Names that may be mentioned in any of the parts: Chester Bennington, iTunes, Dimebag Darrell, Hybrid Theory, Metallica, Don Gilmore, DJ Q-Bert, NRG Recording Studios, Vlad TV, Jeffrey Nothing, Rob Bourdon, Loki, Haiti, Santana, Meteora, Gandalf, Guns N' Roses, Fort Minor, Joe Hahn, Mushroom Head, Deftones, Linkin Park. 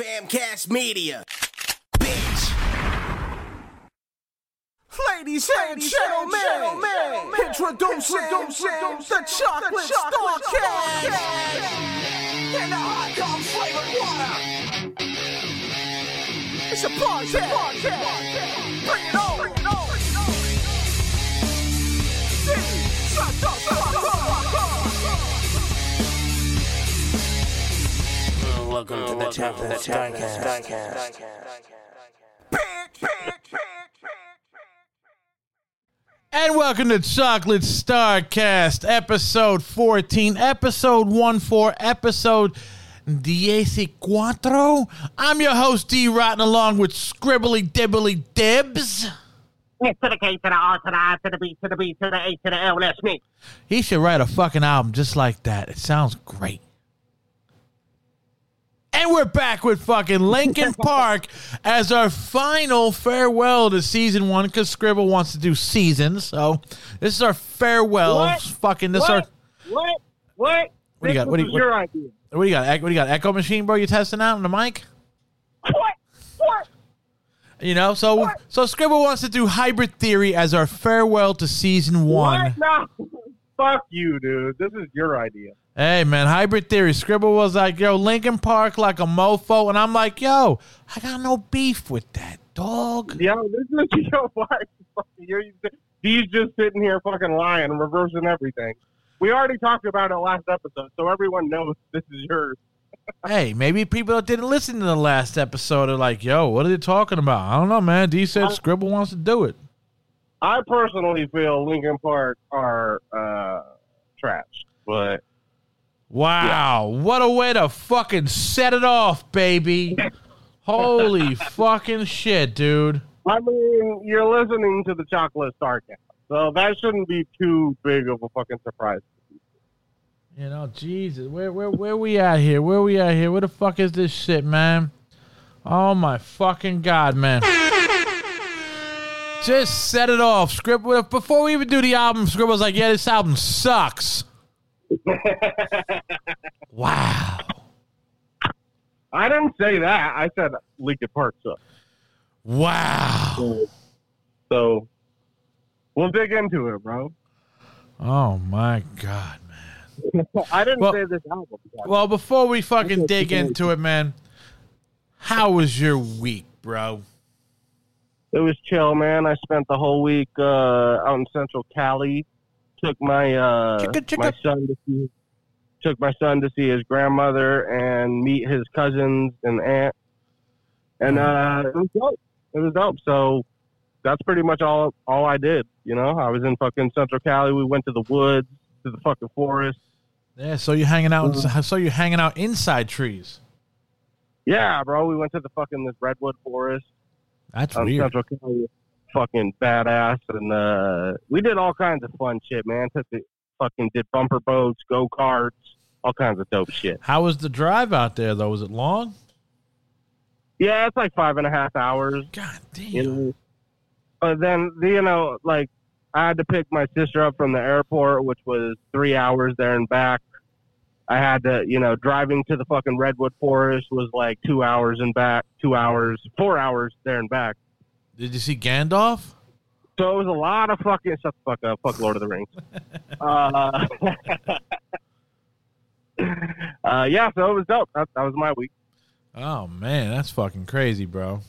Famcast Media. Bitch. Ladies and gentlemen, introducing the Chocolate Star Cat and the hot dog flavored water. It's a podcast. Bring it on. Welcome to the Chocolate Starcast. And welcome to Chocolate Starcast, episode 14, episode 14. I'm your host, D. Rotten, along with Scribbly Dibbly Dibs. To the K, to the R, to the I, to the B, to the B, to the A, to the L, that's me. He should write a fucking album just like that. It sounds great. And we're back with fucking Linkin Park as our final farewell to season one, because Scribble wants to do seasons. So this is our farewell. What do you got? What do you got? Echo machine, bro? You testing out on the mic? What? You know, so Scribble wants to do Hybrid Theory as our farewell to season one. What? No. Fuck you, dude. This is your idea. Hey, man, Hybrid Theory. Scribble was like, yo, Linkin Park like a mofo. And I'm like, yo, I got no beef with that, dog. Yo, this is your wife. He's just sitting here fucking lying and reversing everything. We already talked about it last episode, so everyone knows this is yours. Hey, maybe people that didn't listen to the last episode are like, yo, what are they talking about? I don't know, man. D said Scribble wants to do it. I personally feel Linkin Park are trash, but... Wow, yeah. What a way to fucking set it off, baby. Holy fucking shit, dude. I mean, you're listening to the Chocolate Starcast, so that shouldn't be too big of a fucking surprise. You know, Jesus, where we at here? Where the fuck is this shit, man? Oh, my fucking God, man. Just set it off. Scribble, before we even do the album, Scribble was like, yeah, this album sucks. Wow. I didn't say that. I said Linkin Park sucks. Wow. So we'll dig into it, bro. Oh my God, man. I didn't say this album. Well, before we fucking dig into it, man, how was your week, bro? It was chill, man. I spent the whole week out in Central Cali. Took my my son to see his grandmother and meet his cousins and aunt, and it was dope. So that's pretty much all I did. You know, I was in fucking Central Cali. We went to the woods, to the fucking forest. Yeah, so you hanging out? So you hanging out inside trees? Yeah, bro. We went to the fucking this redwood forest. That's weird. Central Cali. Fucking badass, and we did all kinds of fun shit, man. Did bumper boats, go-karts, all kinds of dope shit. How was the drive out there, though? Was it long? Yeah, it's like 5.5 hours. God damn. You know? But then, you know, like, I had to pick my sister up from the airport, which was 3 hours there and back. I had to, you know, driving to the fucking redwood forest was like 2 hours and back, 4 hours there and back. Did you see Gandalf? So it was a lot of fucking... Shut the fuck up. Fuck Lord of the Rings. Yeah, so it was dope. That was my week. Oh, man. That's fucking crazy, bro.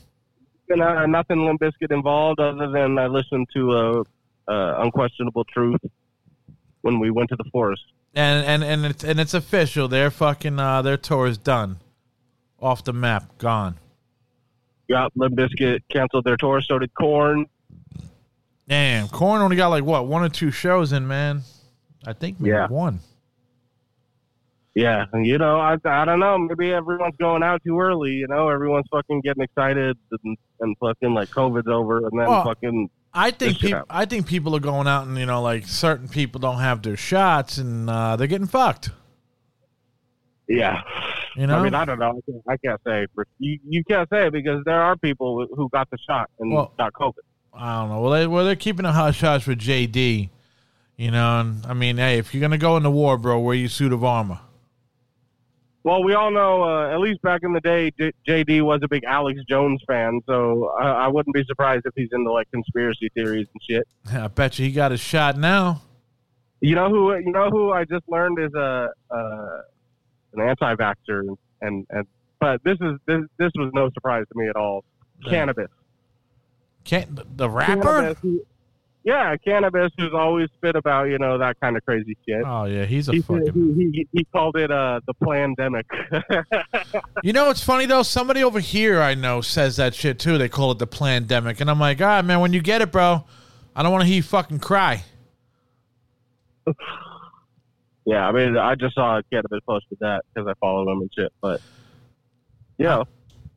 And, nothing Limp Bizkit involved other than I listened to Unquestionable Truth when we went to the forest. And it's official. Their fucking... their tour is done. Off the map. Gone. Got Limp Bizkit canceled their tour. So did Korn. Damn, Korn only got like one or two shows in, man. I think maybe one. Yeah, you know, I don't know. Maybe everyone's going out too early. You know, everyone's fucking getting excited and fucking like COVID's over, and then I think people are going out, and you know, like certain people don't have their shots, and they're getting fucked. Yeah. You know? I mean, I don't know. I can't say. You can't say because there are people who got the shot and got COVID. I don't know. Well, they're keeping a hush-hush with JD. You know, and, I mean, hey, if you're going to go in the war, bro, wear your suit of armor. Well, we all know, at least back in the day, JD was a big Alex Jones fan, so I wouldn't be surprised if he's into, like, conspiracy theories and shit. I bet you he got his shot now. You know who I just learned is an anti-vaxxer, and but this was no surprise to me at all. Canibus. The rapper? Canibus, yeah, Canibus, who's always spit about, you know, that kind of crazy shit. Oh, yeah, he called it the plandemic. You know, it's funny, though. Somebody over here I know says that shit, too. They call it the plandemic. And I'm like, all right, man, when you get it, bro, I don't want to hear you fucking cry. Yeah, I mean, I just saw Canibus posted that because I follow him and shit. But, you know.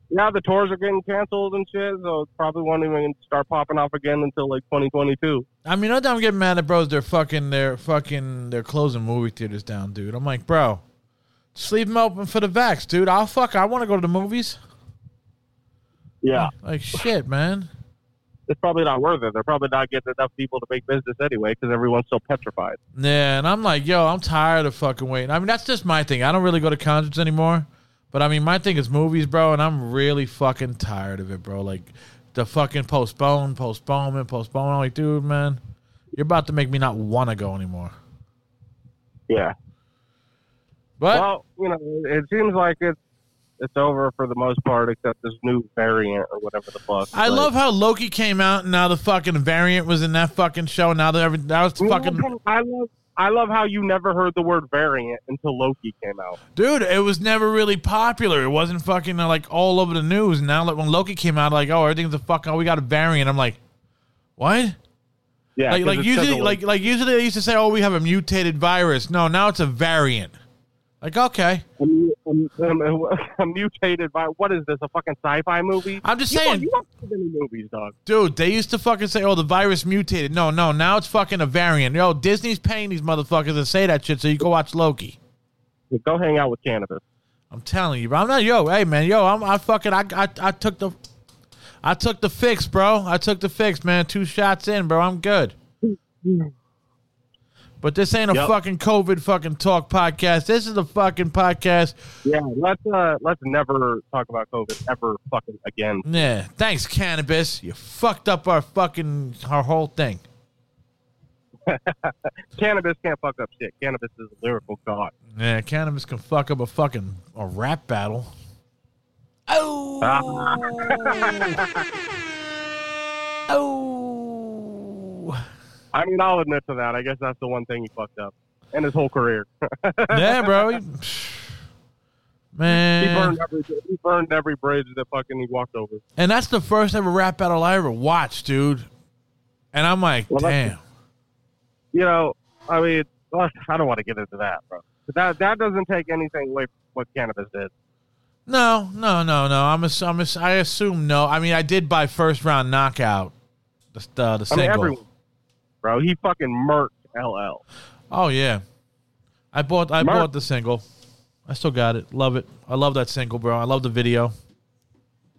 Now the tours are getting canceled and shit, so it probably won't even start popping off again until like 2022. I mean, no time I'm getting mad at bros. They're closing movie theaters down, dude. I'm like, bro, just leave them open for the vax, dude. I want to go to the movies. Yeah, like shit, man. It's probably not worth it. They're probably not getting enough people to make business anyway because everyone's so petrified. Yeah, and I'm like, yo, I'm tired of fucking waiting. I mean, that's just my thing. I don't really go to concerts anymore. But, I mean, my thing is movies, bro, and I'm really fucking tired of it, bro. Like, the fucking postponement. I'm like, dude, man, you're about to make me not want to go anymore. Yeah. But, well, you know, it seems like it's over for the most part, except this new variant or whatever the fuck. I love how Loki came out, and now the fucking variant was in that fucking show. Now that I love how you never heard the word variant until Loki came out. Dude, it was never really popular. It wasn't fucking, like, all over the news. Now, like, when Loki came out, like, oh, everything's a fucking, oh, we got a variant. I'm like, what? Yeah. Usually they used to say, oh, we have a mutated virus. No, now it's a variant. Like, okay. A mutated virus. What is this, a fucking sci-fi movie? I'm just saying. You don't see any movies, dog. Dude, they used to fucking say, oh, the virus mutated. No, now it's fucking a variant. Yo, Disney's paying these motherfuckers to say that shit, so you go watch Loki. Yeah, go hang out with Canibus. I'm telling you, bro. I'm not, yo, hey, man, yo, I took the fix, bro. I took the fix, man. 2 shots in, bro. I'm good. But this ain't a fucking COVID fucking talk podcast. This is a fucking podcast. Yeah, let's never talk about COVID ever fucking again. Yeah, thanks, Canibus. You fucked up our whole thing. Canibus can't fuck up shit. Canibus is a lyrical god. Yeah, Canibus can fuck up a rap battle. Oh. Oh. I mean, I'll admit to that. I guess that's the one thing he fucked up in his whole career. Yeah, bro. Man. He burned every bridge that fucking he walked over. And that's the first ever rap battle I ever watched, dude. And I'm like, damn. You know, I mean, I don't want to get into that, bro. But that doesn't take anything away from what Canibus did. No. I assume no. I mean, I did buy first round knockout, the single. I mean, everyone. Bro, he fucking murked LL. Oh yeah, I bought the single. I still got it. Love it. I love that single, bro. I love the video.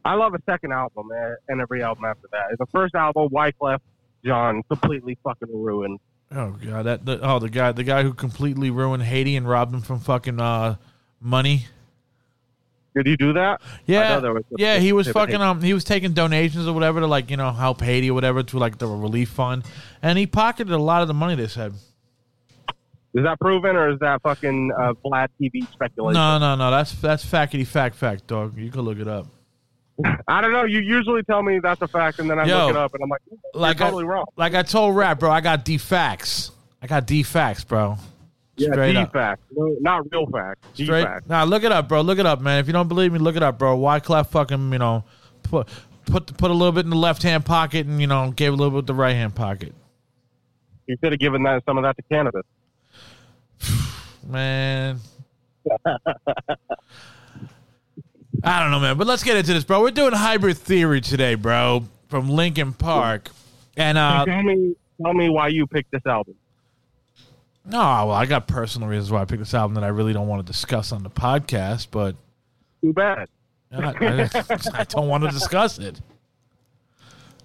I love a second album, man, and every album after that. The first album, Wyclef Jean, completely fucking ruined. Oh god, the guy who completely ruined Haiti and robbed him from fucking money. Did he do that? Yeah, he was fucking he was taking donations or whatever to, like, you know, help Haiti or whatever to, like, the relief fund, and he pocketed a lot of the money they said. Is that proven or is that fucking Vlad TV speculation? No, that's fackity fact, dog. You can look it up. I don't know. You usually tell me that's a fact, and then I look it up, and I'm like, totally wrong. Like I told Rap, bro, I got D facts, bro. Yeah, D-Fact. Not real fact. D-Fact. Nah, look it up, bro. Look it up, man. If you don't believe me, look it up, bro. Wyclef fucking, you know, put a little bit in the left-hand pocket and, you know, gave a little bit in the right-hand pocket. You could have given some of that to Canibus. Man. I don't know, man. But let's get into this, bro. We're doing Hybrid Theory today, bro, from Linkin Park. And tell me why you picked this album. No, well, I got personal reasons why I picked this album that I really don't want to discuss on the podcast, but... Too bad. I don't want to discuss it.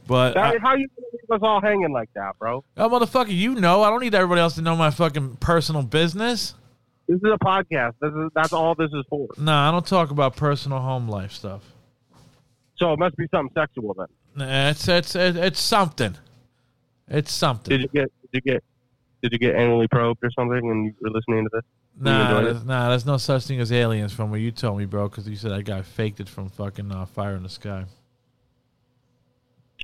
But... How you gonna leave us all hanging like that, bro? Oh, motherfucker, you know. I don't need everybody else to know my fucking personal business. This is a podcast. That's all this is for. No, I don't talk about personal home life stuff. So it must be something sexual then. Nah, it's something. It's something. Did you get anally probed or something when you were listening to this? Nah, there's no such thing as aliens from what you told me, bro, because you said that guy faked it from fucking Fire in the Sky.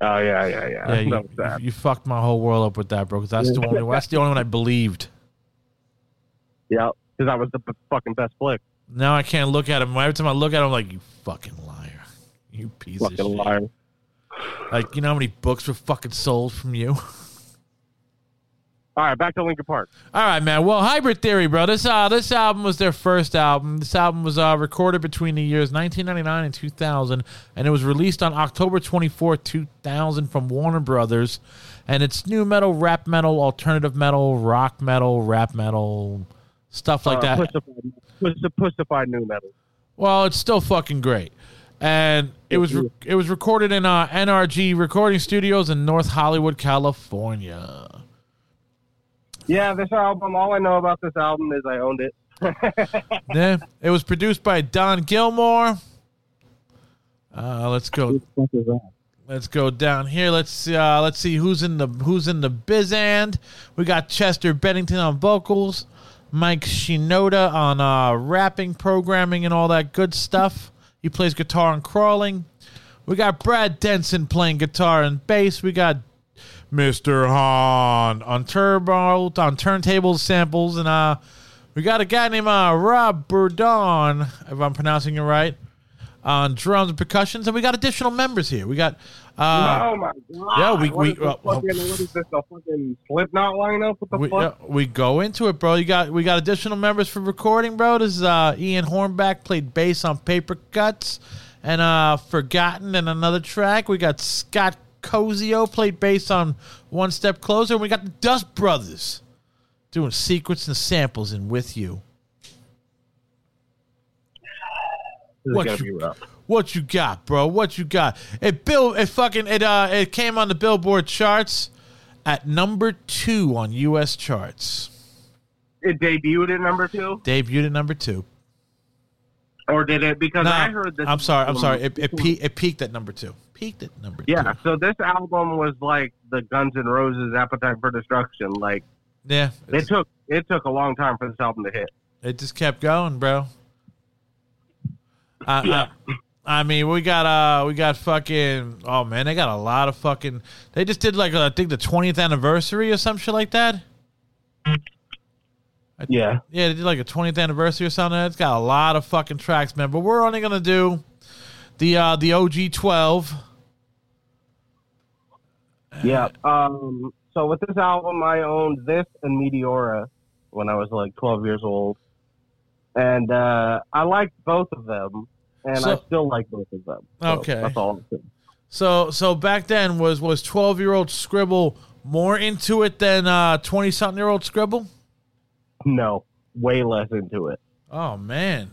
Oh, yeah. You fucked my whole world up with that, bro, because that's the only one I believed. Yeah, because that was the fucking best flick. Now I can't look at him. Every time I look at him, I'm like, you fucking liar. You piece fucking of shit. Fucking liar. Like, you know how many books were fucking sold from you? All right, back to Linkin Park. All right, man. Well, Hybrid Theory, bro. This album was their first album. This album was recorded between the years 1999 and 2000, and it was released on October 24, 2000 from Warner Brothers, and it's new metal, rap metal, alternative metal, rock metal, rap metal, stuff like that. Pussified new metal. Well, it's still fucking great. And it was recorded in NRG Recording Studios in North Hollywood, California. Yeah, this album, all I know about this album is I owned it. Yeah, it was produced by Don Gilmore. Let's go down here. Let's see who's in the biz end. We got Chester Bennington on vocals, Mike Shinoda on rapping, programming, and all that good stuff. He plays guitar and crawling. We got Brad Delson playing guitar and bass. We got Mr. Hahn on turntables, samples, and we got a guy named Rob Bourdon, if I'm pronouncing it right, on drums and percussions, and we got additional members here. We got oh my god! Yeah, what is this, a fucking Slipknot lineup? What the fuck? We go into it, bro. We got additional members for recording, bro. This is Ian Hornbeck played bass on Paper Cuts and Forgotten and another track. We got Scott Koziol played bass on One Step Closer, and we got the Dust Brothers doing secrets and samples in With You. What you got, bro? What you got? It came on the Billboard charts at number 2 on U.S. charts. It debuted at number 2. Or did it? Because I heard this. I'm sorry. It peaked at number 2. Yeah, so this album was like the Guns N' Roses Appetite for Destruction. Like, yeah, it took a long time for this album to hit. It just kept going, bro. I mean, we got fucking. Oh man, they got a lot of fucking. They just did like I think the 20th anniversary or some shit like that. Yeah, they did like a 20th anniversary or something. It's got a lot of fucking tracks, man. But we're only gonna do the OG 12. Yeah. So with this album, I owned this and Meteora when I was like 12 years old, and I liked both of them, and I still like both of them. So okay, that's all. So back then was 12-year-old Scribble more into it than 20-something-year-old Scribble? No, way less into it. Oh man.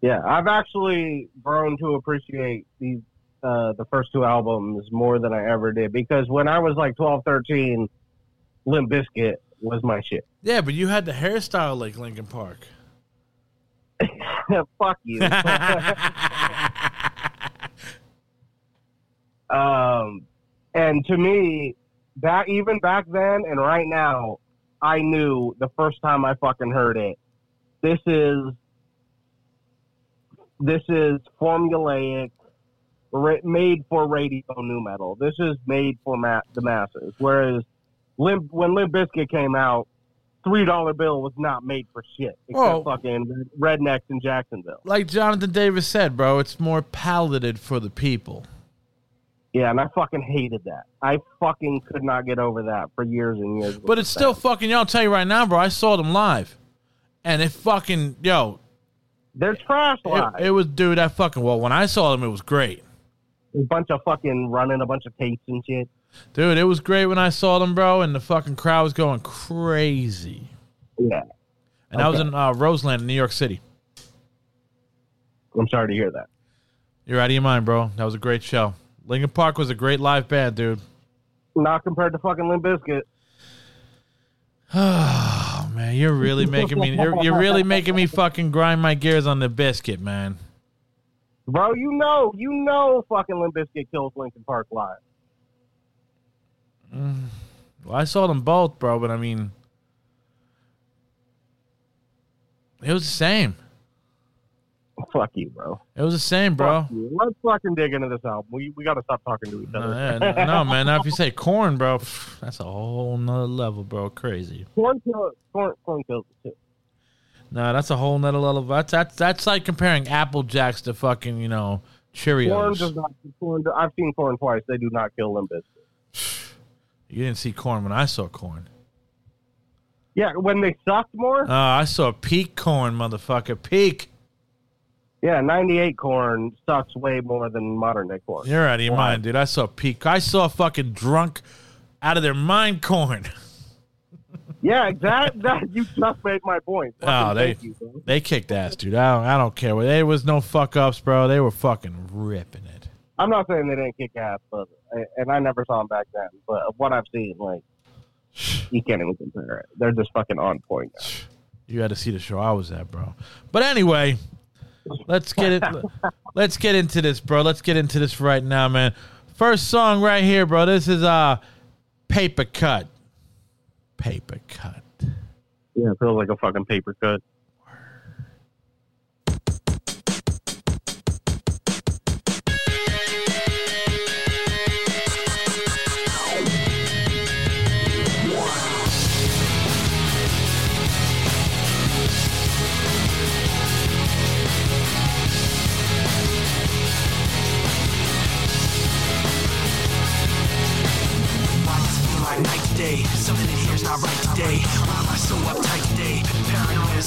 Yeah, I've actually grown to appreciate these. The first two albums more than I ever did, because when I was like 12, 13, Limp Bizkit was my shit. Yeah, but you had the hairstyle like Linkin Park. Fuck you. And to me, that even back then and right now, I knew the first time I fucking heard it, this is formulaic, made for radio new metal. This is made for the masses. Whereas when Limp Bizkit came out, $3 bill was not made for shit. Except fucking rednecks in Jacksonville. Like Jonathan Davis said, bro, it's more palatable for the people. Yeah, and I fucking hated that. I fucking could not get over that for years and years. But it's still fucking, I'll tell you right now, bro, I saw them live. And it fucking, they're trash live. It was, dude, that fucking, when I saw them, it was great. A bunch of fucking running a bunch of tapes and shit. Dude, it was great when I saw them, bro, and the fucking crowd was going crazy. Yeah. And I was in Roseland in New York City. I'm sorry to hear that. You're out of your mind, bro. That was a great show. Linkin Park was a great live band, dude. Not compared to fucking Limp Bizkit. Oh, man, you're really making me. You're really making me fucking grind my gears on the Bizkit, man. Bro, you know, fucking Limp Bizkit kills Linkin Park live. Well, I saw them both, bro, but I mean, it was the same. Fuck you, bro. It was the same, bro. Let's fucking dig into this album. We got to stop talking to each other. No, man. Now, if you say Korn, bro, that's a whole nother level, bro. Crazy. Korn kills it, too. No, that's a whole nother level. That's like comparing Apple Jacks to fucking, you know, Cheerios. I've seen Korn twice. They do not kill Limp Bizkit. You didn't see Korn when I saw Korn. Yeah, when they sucked more? I saw peak Korn, motherfucker. Peak. Yeah, 98 Korn sucks way more than modern day Korn. You're out of your mind, dude. I saw peak. I saw fucking drunk out of their mind Korn. Yeah, that you just made my point. Oh, they kicked ass, dude. I don't care. There was no fuck ups, bro. They were fucking ripping it. I'm not saying they didn't kick ass, but and I never saw them back then. But what I've seen, like, you can't even compare it. They're just fucking on point now. You had to see the show I was at, bro. But anyway, let's get into this, bro. Let's get into this right now, man. First song right here, bro. This is Paper Cut. Paper cut. Yeah, it feels like a fucking paper cut.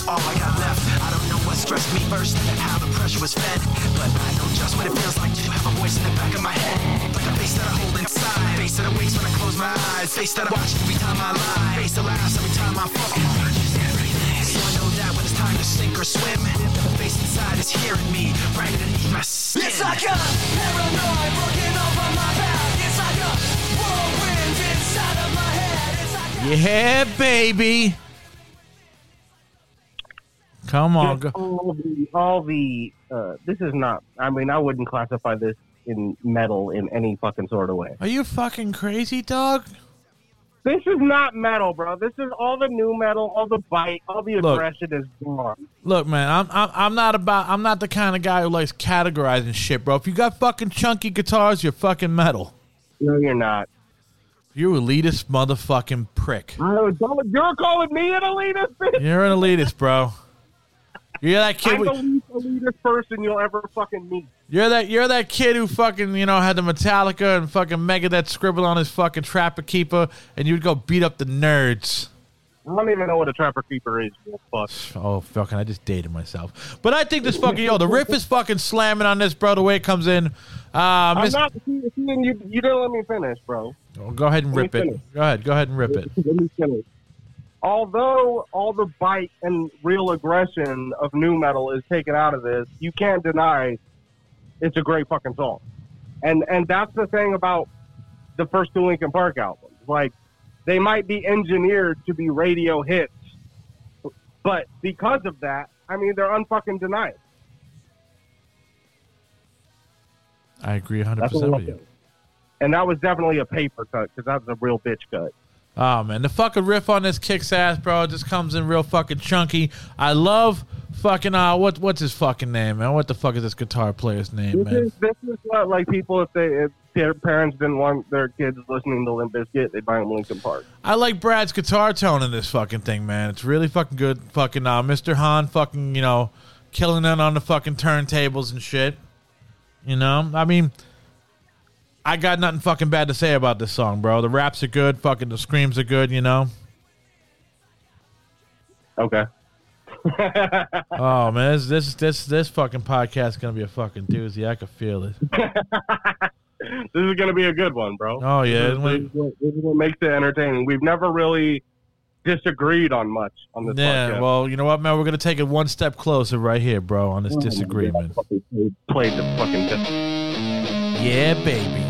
All I got left, I don't know what stressed me first and how the pressure was fed, but I know just what it feels like to have a voice in the back of my head, like a face that I hold inside, face that awakes when I close my eyes, face that I watch every time I lie, face that laughs every time I fall. So I know that when it's time to sink or swim, the face inside is hearing me right underneath my skin. It's like a paranoid working over my back, it's like a whirlwind inside of my head, it's like a... Yeah, baby! Come on, go. This is not, I mean, I wouldn't classify this in metal in any fucking sort of way. Are you fucking crazy, dog? This is not metal, bro. This is all the new metal, all the bite, all the aggression is gone. Look, man, I'm not the kind of guy who likes categorizing shit, bro. If you got fucking chunky guitars, you're fucking metal. No, you're not. You elitist motherfucking prick. You're calling me an elitist, bitch? You're an elitist, bro. You're that kid. I'm the least elitist person you'll ever fucking meet. You're that kid who fucking, you know, had the Metallica and fucking Megadeth scribble on his fucking Trapper Keeper, and you'd go beat up the nerds. I don't even know what a Trapper Keeper is. Fuck. Oh, fucking! I just dated myself. But I think this fucking the riff is fucking slamming on this, bro. The way it comes in. You didn't let me finish, bro. Oh, go ahead and rip it. Go ahead and rip it. Let me finish. Although all the bite and real aggression of new metal is taken out of this, you can't deny it's a great fucking song. And that's the thing about the first two Linkin Park albums. Like, they might be engineered to be radio hits, but because of that, I mean, they're unfucking denied. I agree 100% with you. And that was definitely a paper cut, because that was a real bitch cut. Oh, man, the fucking riff on this kicks ass, bro. It just comes in real fucking chunky. I love fucking, what's his fucking name, man? What the fuck is this guitar player's name, man? This is what, like, people, if their parents didn't want their kids listening to Limp Bizkit, they'd buy them Linkin Park. I like Brad's guitar tone in this fucking thing, man. It's really fucking good. Fucking Mr. Hahn fucking, you know, killing it on the fucking turntables and shit. You know? I mean... I got nothing fucking bad to say about this song, bro. The raps are good. Fucking the screams are good, you know? Okay. Oh, man. This fucking podcast is going to be a fucking doozy. I can feel it. This is going to be a good one, bro. Oh, yeah. This is what makes it entertaining. We've never really disagreed on much on this podcast. Yeah, well, you know what, man? We're going to take it one step closer right here, bro, on this disagreement. We played the fucking Yeah, baby.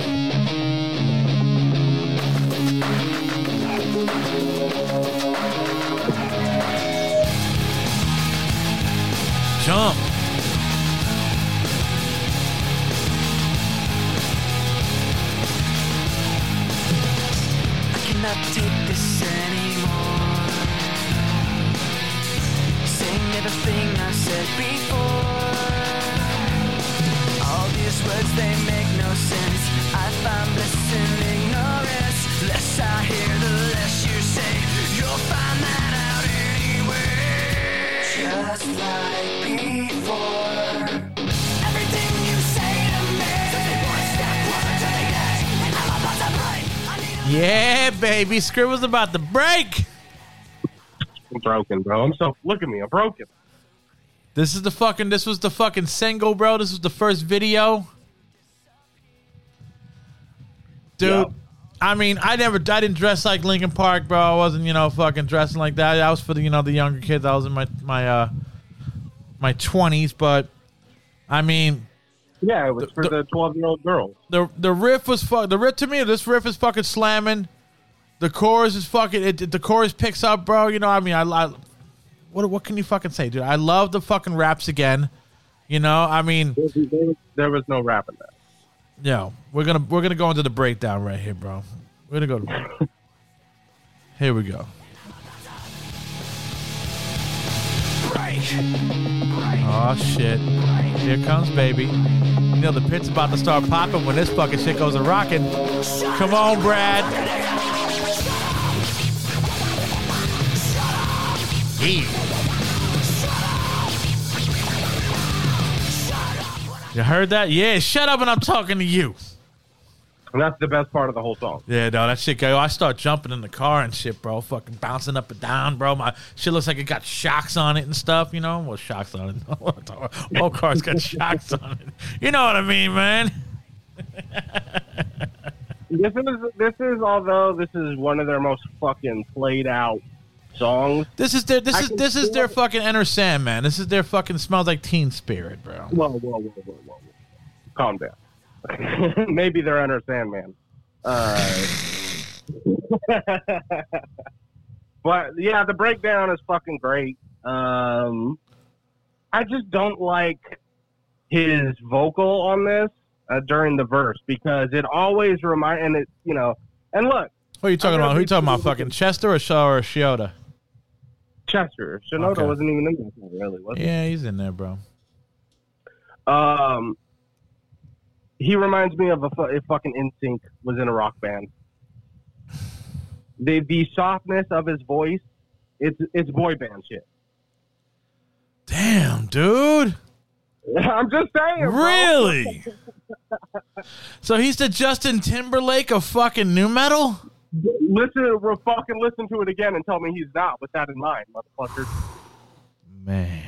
jump. I cannot take this anymore. Saying everything I said before. All these words, they make no sense. I find bliss in ignorance. Less I hear, the less you say. You'll find that out anyway. Just like before. Everything you say to me. Yeah, baby, Scribble's about to break. I'm broken, bro. I'm so, look at me, I'm broken. This was the fucking single, bro. This was the first video. Dude, yep. I mean, I didn't dress like Linkin Park, bro. I wasn't, fucking dressing like that. I was for the, the younger kids. I was in my 20s, but I mean, yeah, it was for the 12-year-old girls. The riff was the riff to me. This riff is fucking slamming. The chorus is fucking. The chorus picks up, bro. I mean, I what can you fucking say, dude? I love the fucking raps again. I mean, there was no rap in that. Yeah, we're gonna go into the breakdown right here, bro. We're gonna go. Here we go. Oh shit! Here comes baby. The pit's about to start popping when this fucking shit goes a rocking. Come on, Brad. You heard that? Yeah, shut up and I'm talking to you. And that's the best part of the whole song. Yeah, no, that shit go. I start jumping in the car and shit, bro. Fucking bouncing up and down, bro. My shit looks like it got shocks on it and stuff, Well, shocks on it. All cars got shocks on it. You know what I mean, man? This is although this is one of their most fucking played out songs. This is their fucking Enter Sandman. This is their fucking Smells Like Teen Spirit, bro. Whoa. Calm down. Maybe they're Enter Sandman. But yeah, the breakdown is fucking great. I just don't like his vocal on this during the verse because it always and look. What are you talking about? Who are you talking about? Fucking Chester or Shaw or Shioda? Chester. Shinoda okay. Wasn't even in that song, really, was he? Yeah, he's in there, bro. He reminds me of if fucking NSYNC was in a rock band. The softness of his voice, it's boy band shit. Damn, dude. I'm just saying. Really? So he's the Justin Timberlake of fucking nu metal? Listen to it again and tell me he's not with that in mind, motherfucker. Man.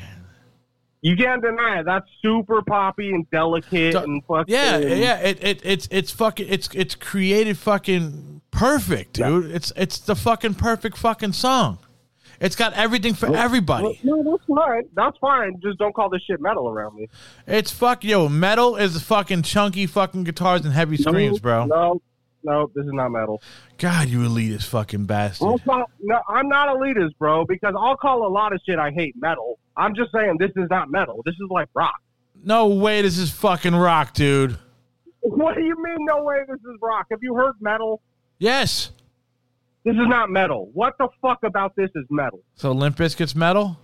You can't deny it. That's super poppy and delicate and fucking. Yeah. It's fucking it's created fucking perfect, dude. Yeah. It's the fucking perfect fucking song. It's got everything for everybody. No, that's fine. Just don't call this shit metal around me. It's metal is fucking chunky fucking guitars and heavy screams, bro. No, this is not metal. God, you elitist fucking bastard. I'm not elitist, bro, because I'll call a lot of shit I hate metal. I'm just saying this is not metal. This is like rock. No way this is fucking rock, dude. What do you mean no way this is rock? Have you heard metal? Yes. This is not metal. What the fuck about this is metal? So Limp Bizkit's metal?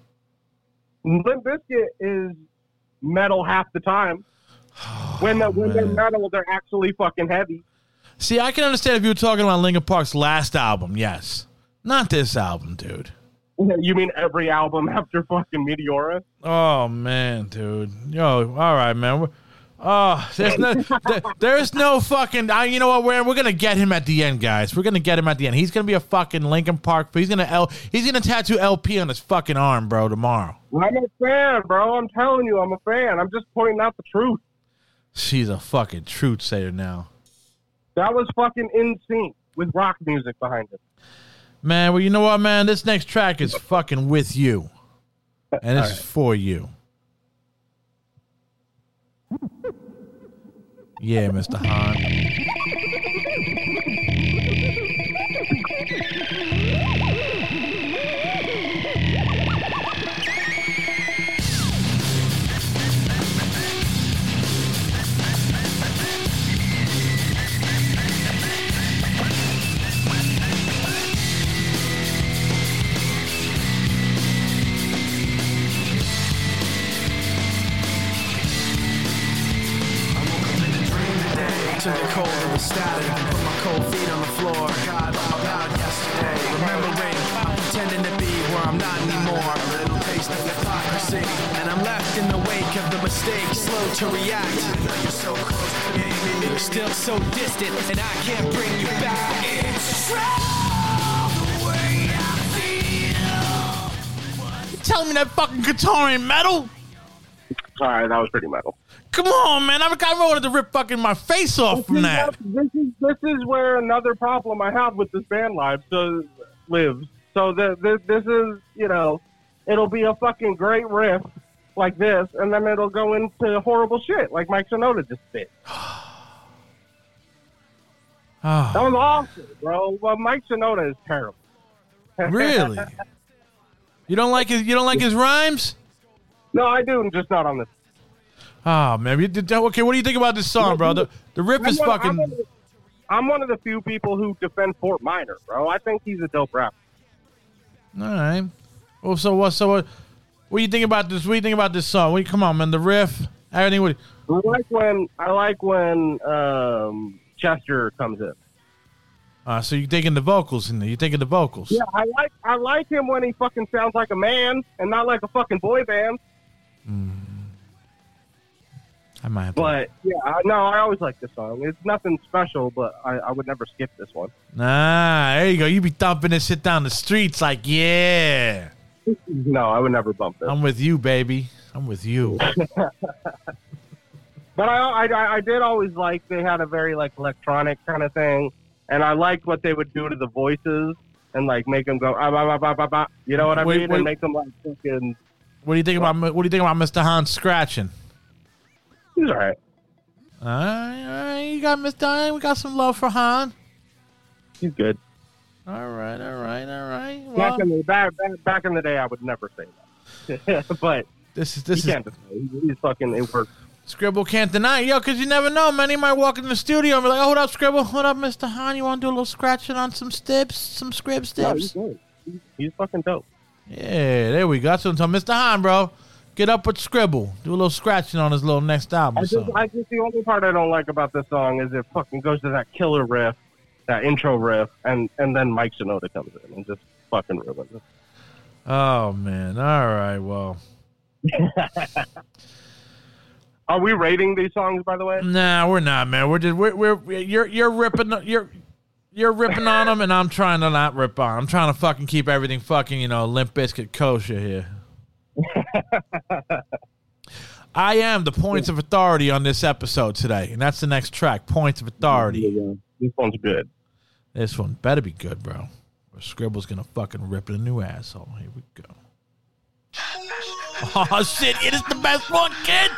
Limp Bizkit is metal half the time. When they're metal, they're actually fucking heavy. See, I can understand if you were talking about Linkin Park's last album, yes. Not this album, dude. You mean every album after fucking Meteora? Oh, man, dude. Yo, all right, man. There's no fucking. You know what? We're gonna get him at the end, guys. We're gonna get him at the end. He's gonna be a fucking Linkin Park. He's gonna tattoo LP on his fucking arm, bro. Tomorrow. I'm a fan, bro. I'm telling you, I'm a fan. I'm just pointing out the truth. She's a fucking truth-sayer now. That was fucking NSYNC with rock music behind it. Man, well, you know what, man? This next track is fucking with you, and it's for you. Yeah, Mr. Hahn. to the cold and the static. Put my cold feet on the floor. God, loud out yesterday. Remembering, I'm pretending to be where I'm not anymore. A little taste of hypocrisy, and I'm left in the wake of the mistake. Slow to react. You're so close to me. You're still so distant, and I can't bring you back. It's true. Telling me that fucking guitar ain't metal? Sorry, that was pretty metal. Come on, man. I kind of wanted to rip fucking my face off from that. This is where another problem I have with this band lives. So this is, you know, it'll be a fucking great riff like this, and then it'll go into horrible shit like Mike Shinoda just did. That was awesome, bro. Well, Mike Shinoda is terrible. Really? You don't like his rhymes? No, I do. I'm just not on this. Oh, man. Okay, what do you think about this song, bro? The riff is fucking... I'm one of the few people who defend Fort Minor, bro. I think he's a dope rapper. All right. Well, so what do you think about this? What do you think about this song? Come on, man. The riff, everything. I like when Chester comes in. So you're taking the vocals in there. Yeah, I like him when he fucking sounds like a man and not like a fucking boy band. Mm. I might have to. But, yeah, I always like this song. It's nothing special, but I would never skip this one. Nah, there you go. You be thumping this shit down the streets like, yeah. No, I would never bump this. I'm with you, baby. I'm with you. But I did always like they had a very, like, electronic kind of thing. And I liked what they would do to the voices and like make them go, ah, bah, bah, bah, bah. You know what I mean? And make them like fucking. What do you think about Mr. Hahn scratching? He's all right. All right. You got Mr. Hahn. We got some love for Hahn. He's good. All right. Well, back in the day, I would never say that. But this is. He's fucking. It works. Scribble can't deny it. Yo, because you never know, man. He might walk in the studio and be like, oh, hold up, Scribble. Hold up, Mr. Hahn. You want to do a little scratching on some stibs? Some scrib stibs? No, he's fucking dope. Yeah, there we go. That's what I'm talking. Mr. Hahn, bro. Get up with Scribble. Do a little scratching on his little next album. I just the only part I don't like about this song is it fucking goes to that killer riff, that intro riff, and then Mike Shinoda comes in and just fucking ruins it. Oh, man. All right, well. Are we rating these songs, by the way? Nah, we're not, man. We're just you're ripping on them, and I'm trying to not rip on. I'm trying to fucking keep everything fucking, you know, Limp Bizkit kosher here. I am the points of authority on this episode today, and that's the next track, Points of Authority. This one's good. This one better be good, bro. Or Scribble's gonna fucking rip it a new asshole. Here we go. Oh shit! It is the best one, kid.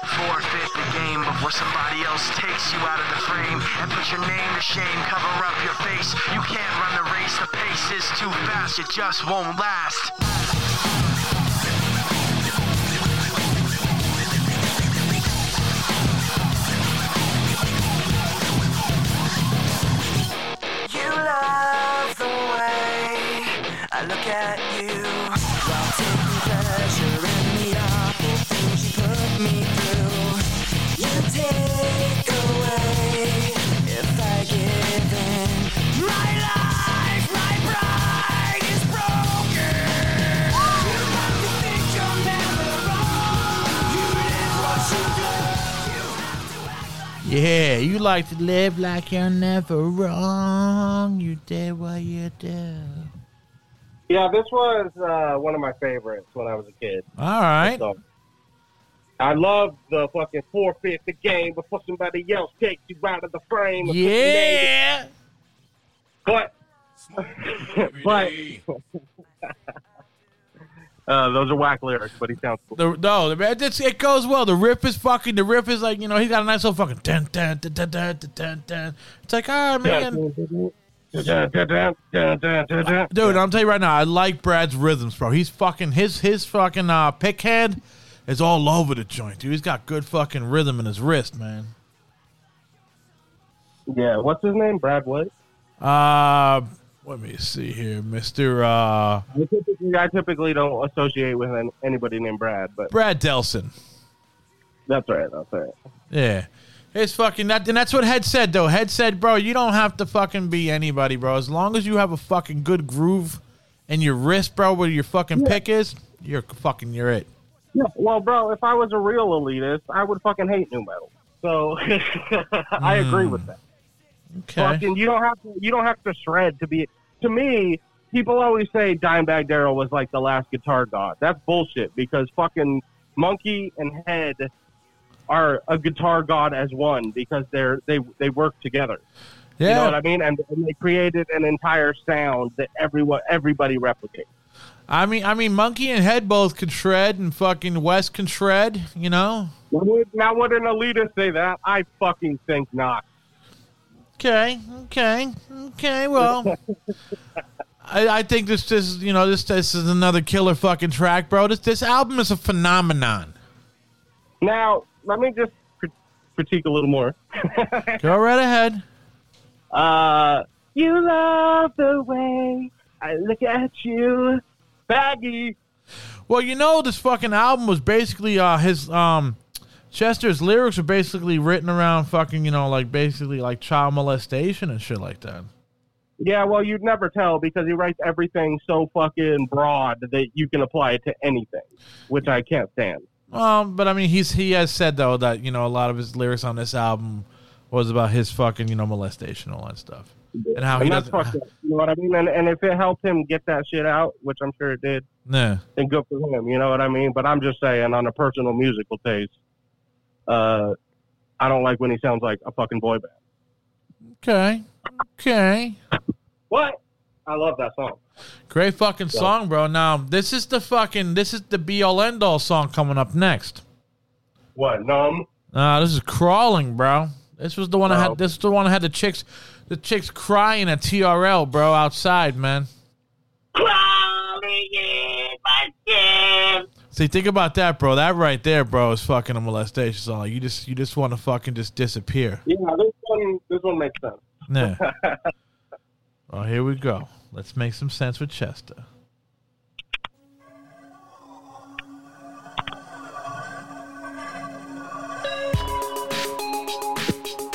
Forfeit the game before somebody else takes you out of the frame and put your name to shame. Cover up your face. You can't run the race. The pace is too fast. It just won't last. You love the way I look at you while taking pleasure in the awful things you put me through. You take away if I give in. My life, my pride is broken. You have to think you're never wrong. You live what you do. You have to act like you. Yeah, you like to live like you're never wrong. You did what you do. Yeah, this was one of my favorites when I was a kid. All right. So, I love the fucking forfeit the game before somebody else takes you out of the frame. Yeah. But those are whack lyrics, but he sounds cool. It goes well. The riff is like, you know, he's got a nice little fucking dun dun dun dun dun dun dun. It's like, all right, man. Dude, I'm telling you right now, I like Brad's rhythms, bro. He's fucking his pick head is all over the joint, dude. He's got good fucking rhythm in his wrist, man. Yeah, what's his name? Brad what? Let me see here, Mr. I typically don't associate with anybody named Brad, but Brad Delson. That's right. Yeah. It's fucking that, and that's what Head said, though. Head said, bro, you don't have to fucking be anybody, bro. As long as you have a fucking good groove in your wrist, bro, where your fucking pick is, you're it. Yeah, well, bro, if I was a real elitist, I would fucking hate new metal. So I agree with that. Okay. Fucking, you don't have to shred to be. To me, people always say Dimebag Darrell was like the last guitar god. That's bullshit because fucking Monkey and Head are a guitar god as one because they work together. Yeah. You know what I mean? And they created an entire sound that everybody replicates. I mean, Monkey and Head both can shred, and fucking West can shred. You know. Now would an elitist say that? I fucking think not. Okay. Well, I think this is another killer fucking track, bro. This album is a phenomenon. Now, let me just critique a little more. Go right ahead. You love the way I look at you, Baggy. Well, you know, this fucking album was basically Chester's lyrics were basically written around fucking, basically child molestation and shit like that. Yeah, well, you'd never tell because he writes everything so fucking broad that you can apply it to anything, which I can't stand. But I mean, he has said though that a lot of his lyrics on this album was about his fucking molestation and all that stuff, and how he doesn't. Fucked up, you know what I mean? And if it helped him get that shit out, which I'm sure it did, yeah, then good for him. You know what I mean? But I'm just saying, on a personal musical taste, I don't like when he sounds like a fucking boy band. Okay. What? I love that song. Great fucking song, bro. Now, this is the be-all end-all song coming up next. What, Numb? This is Crawling, bro. This was the one I had the chicks crying at TRL, bro, outside, man. Crawling in my skin. See, think about that, bro. That right there, bro, is fucking a molestation song. You just want to fucking just disappear. Yeah, this one makes sense. Yeah. Well, here we go. Let's make some sense with Chester.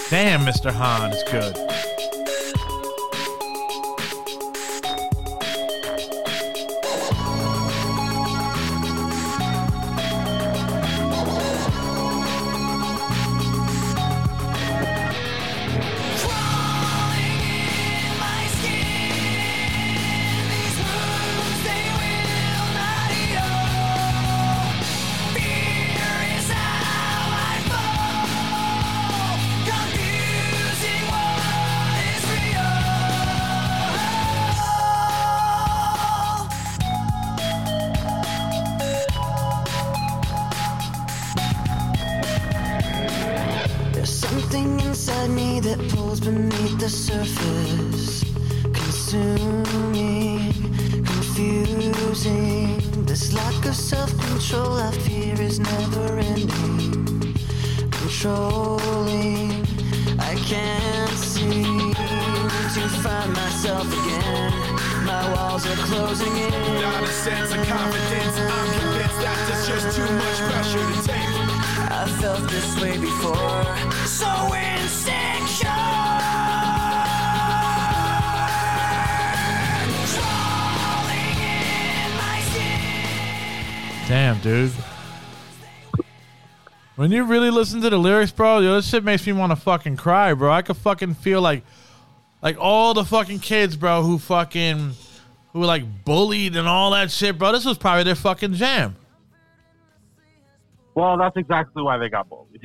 Damn, Mr. Hahn is good. When you really listen to the lyrics, bro, this shit makes me want to fucking cry, bro. I could fucking feel like all the fucking kids, bro, who were like bullied and all that shit, bro. This was probably their fucking jam. Well, that's exactly why they got bullied.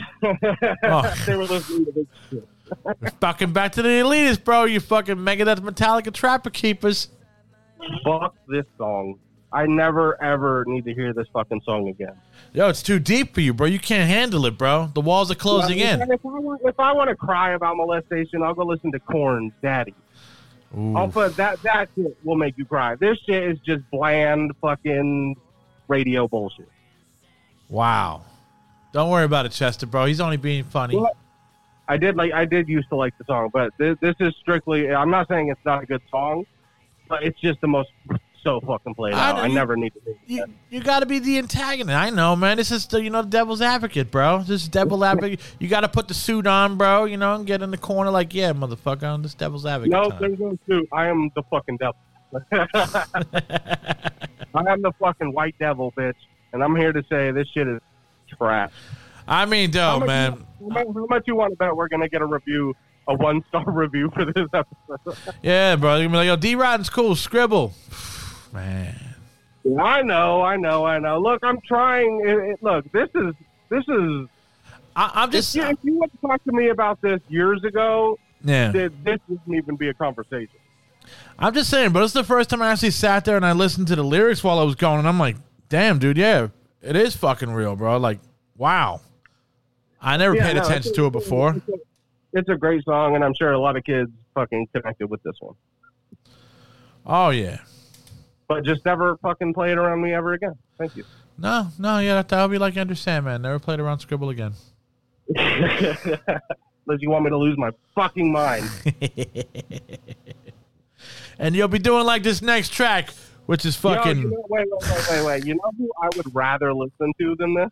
They were listening to this shit. Fucking back to the elitists, bro. You fucking Megadeth, Metallica, Trapper Keepers. Fuck this song. I never, ever need to hear this fucking song again. Yo, it's too deep for you, bro. You can't handle it, bro. The walls are closing in. If I want to cry about molestation, I'll go listen to Korn's Daddy. But that shit will make you cry. This shit is just bland fucking radio bullshit. Wow. Don't worry about it, Chester, bro. He's only being funny. Well, I did used to like the song, but this is strictly... I'm not saying it's not a good song. but it's just the most so fucking played out. I never need to be. You got to be the antagonist. I know, man. This is the, you know, the devil's advocate, bro. This is devil's advocate. You got to put the suit on, bro. You know, and get in the corner like, yeah, motherfucker, I'm this devil's advocate. No, there's no suit. I am the fucking devil. I am the fucking white devil, bitch. And I'm here to say this shit is crap. I mean, though, man. How much you want to bet we're going to get a review, a one-star review for this episode? Yeah, bro. You're going to be like, yo, D-Rodden's cool. Scribble. Man. I know. Look, I'm trying. Look, this is. I'm just. If you would have talked to me about this years ago, yeah, this wouldn't even be a conversation. I'm just saying, but it's the first time I actually sat there and I listened to the lyrics while I was going, and I'm like, damn, dude, yeah, it is fucking real, bro. Like, wow. I never paid attention to it before. It's a great song, and I'm sure a lot of kids fucking connected with this one. Oh, yeah. But just never fucking play it around me ever again. Thank you. No, yeah, that'll be like Enter Sandman. Never played around Scribble again. Unless you want me to lose my fucking mind. And you'll be doing like this next track, which is fucking... Yo, wait. You know who I would rather listen to than this?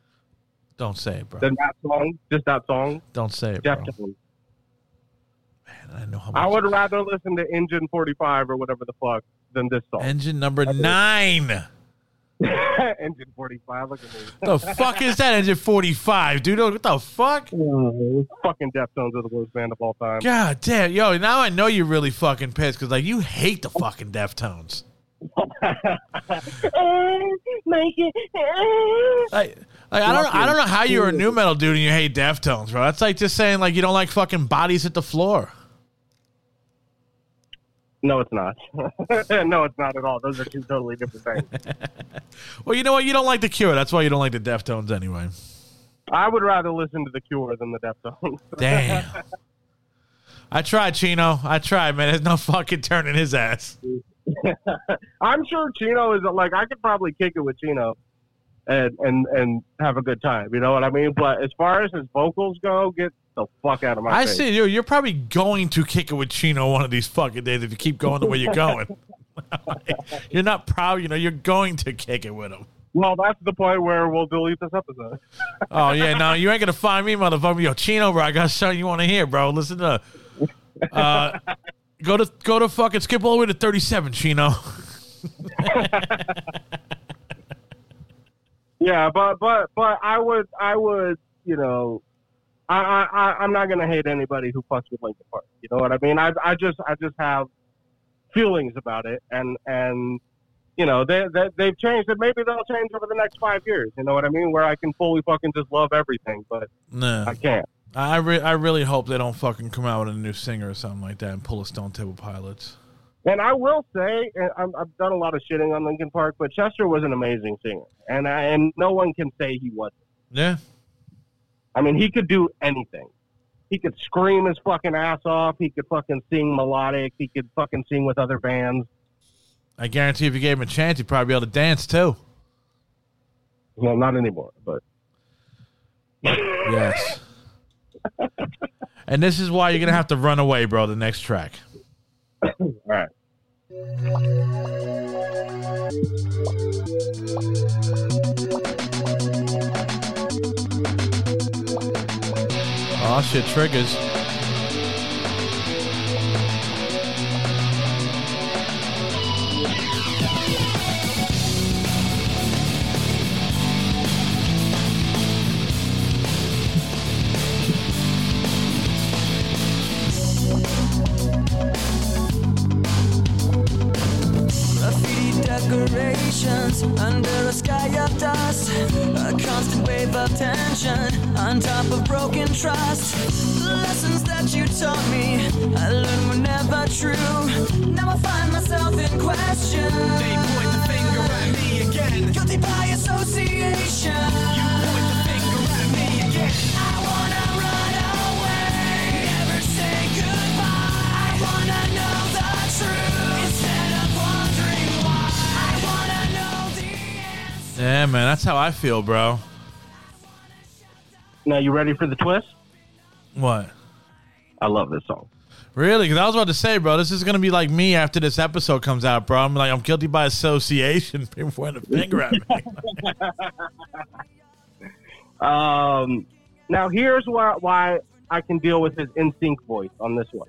Don't say it, bro. Than that song? Just that song? Don't say it, Jeff, bro. Man, I know how much... I would rather listen to Engine 45 or whatever the fuck than this song. Engine number 9. Engine 45. Look at me. The fuck is that? Engine 45, dude. What the fuck? Fucking Deftones are the worst band of all time. God damn, yo. Now I know you're really fucking pissed because like you hate the fucking Deftones. I don't know how you're a new metal dude and you hate Deftones, bro. That's like just saying like you don't like fucking Bodies Hit the Floor. No, it's not. No, it's not at all. Those are two totally different things. Well, you know what? You don't like The Cure. That's why you don't like the Deftones anyway. I would rather listen to The Cure than the Deftones. Damn. I tried, Chino. I tried, man. There's no fucking turning his ass. I'm sure Chino is like, I could probably kick it with Chino and have a good time. You know what I mean? But as far as his vocals go, get the fuck out of my face. I see you. You're probably going to kick it with Chino one of these fucking days if you keep going the way you're going. You're not proud, you know, you're going to kick it with him. Well, that's the point where we'll delete this episode. Oh, yeah. No, you ain't going to find me, motherfucker. Yo, Chino, bro, I got something you want to hear, bro. Listen to... Go to fucking skip all the way to 37, Chino. Yeah, but I would you know, I'm not gonna hate anybody who fucks with Linkin Park. You know what I mean? I just have feelings about it, and you know they've changed, and maybe they'll change over the next 5 years. You know what I mean? Where I can fully fucking just love everything, but no. I can't. I really hope they don't fucking come out with a new singer or something like that and pull a Stone Temple Pilots. And I will say, and I've done a lot of shitting on Linkin Park, but Chester was an amazing singer, and no one can say he wasn't. Yeah, I mean, he could do anything. He could scream his fucking ass off. He could fucking sing melodic. He could fucking sing with other bands. I guarantee, if you gave him a chance, he'd probably be able to dance too. Well, not anymore, but yes. And this is why you're going to have to run away, bro, the next track. All right. Oh, shit, triggers. Decorations under a sky of dust, a constant wave of tension on top of broken trust. The lessons that you taught me, I learned were never true. Now I find myself in question. They point the finger at me again. Guilty by association. You point the finger at me again. I wanna run away, never say goodbye. I wanna know the truth instead of wondering. Yeah, man, that's how I feel, bro. Now, you ready for the twist? What? I love this song. Really? Because I was about to say, bro, this is going to be like me after this episode comes out, bro. I'm like, I'm guilty by association. People pointing a finger at me. Now, here's why I can deal with his NSYNC voice on this one.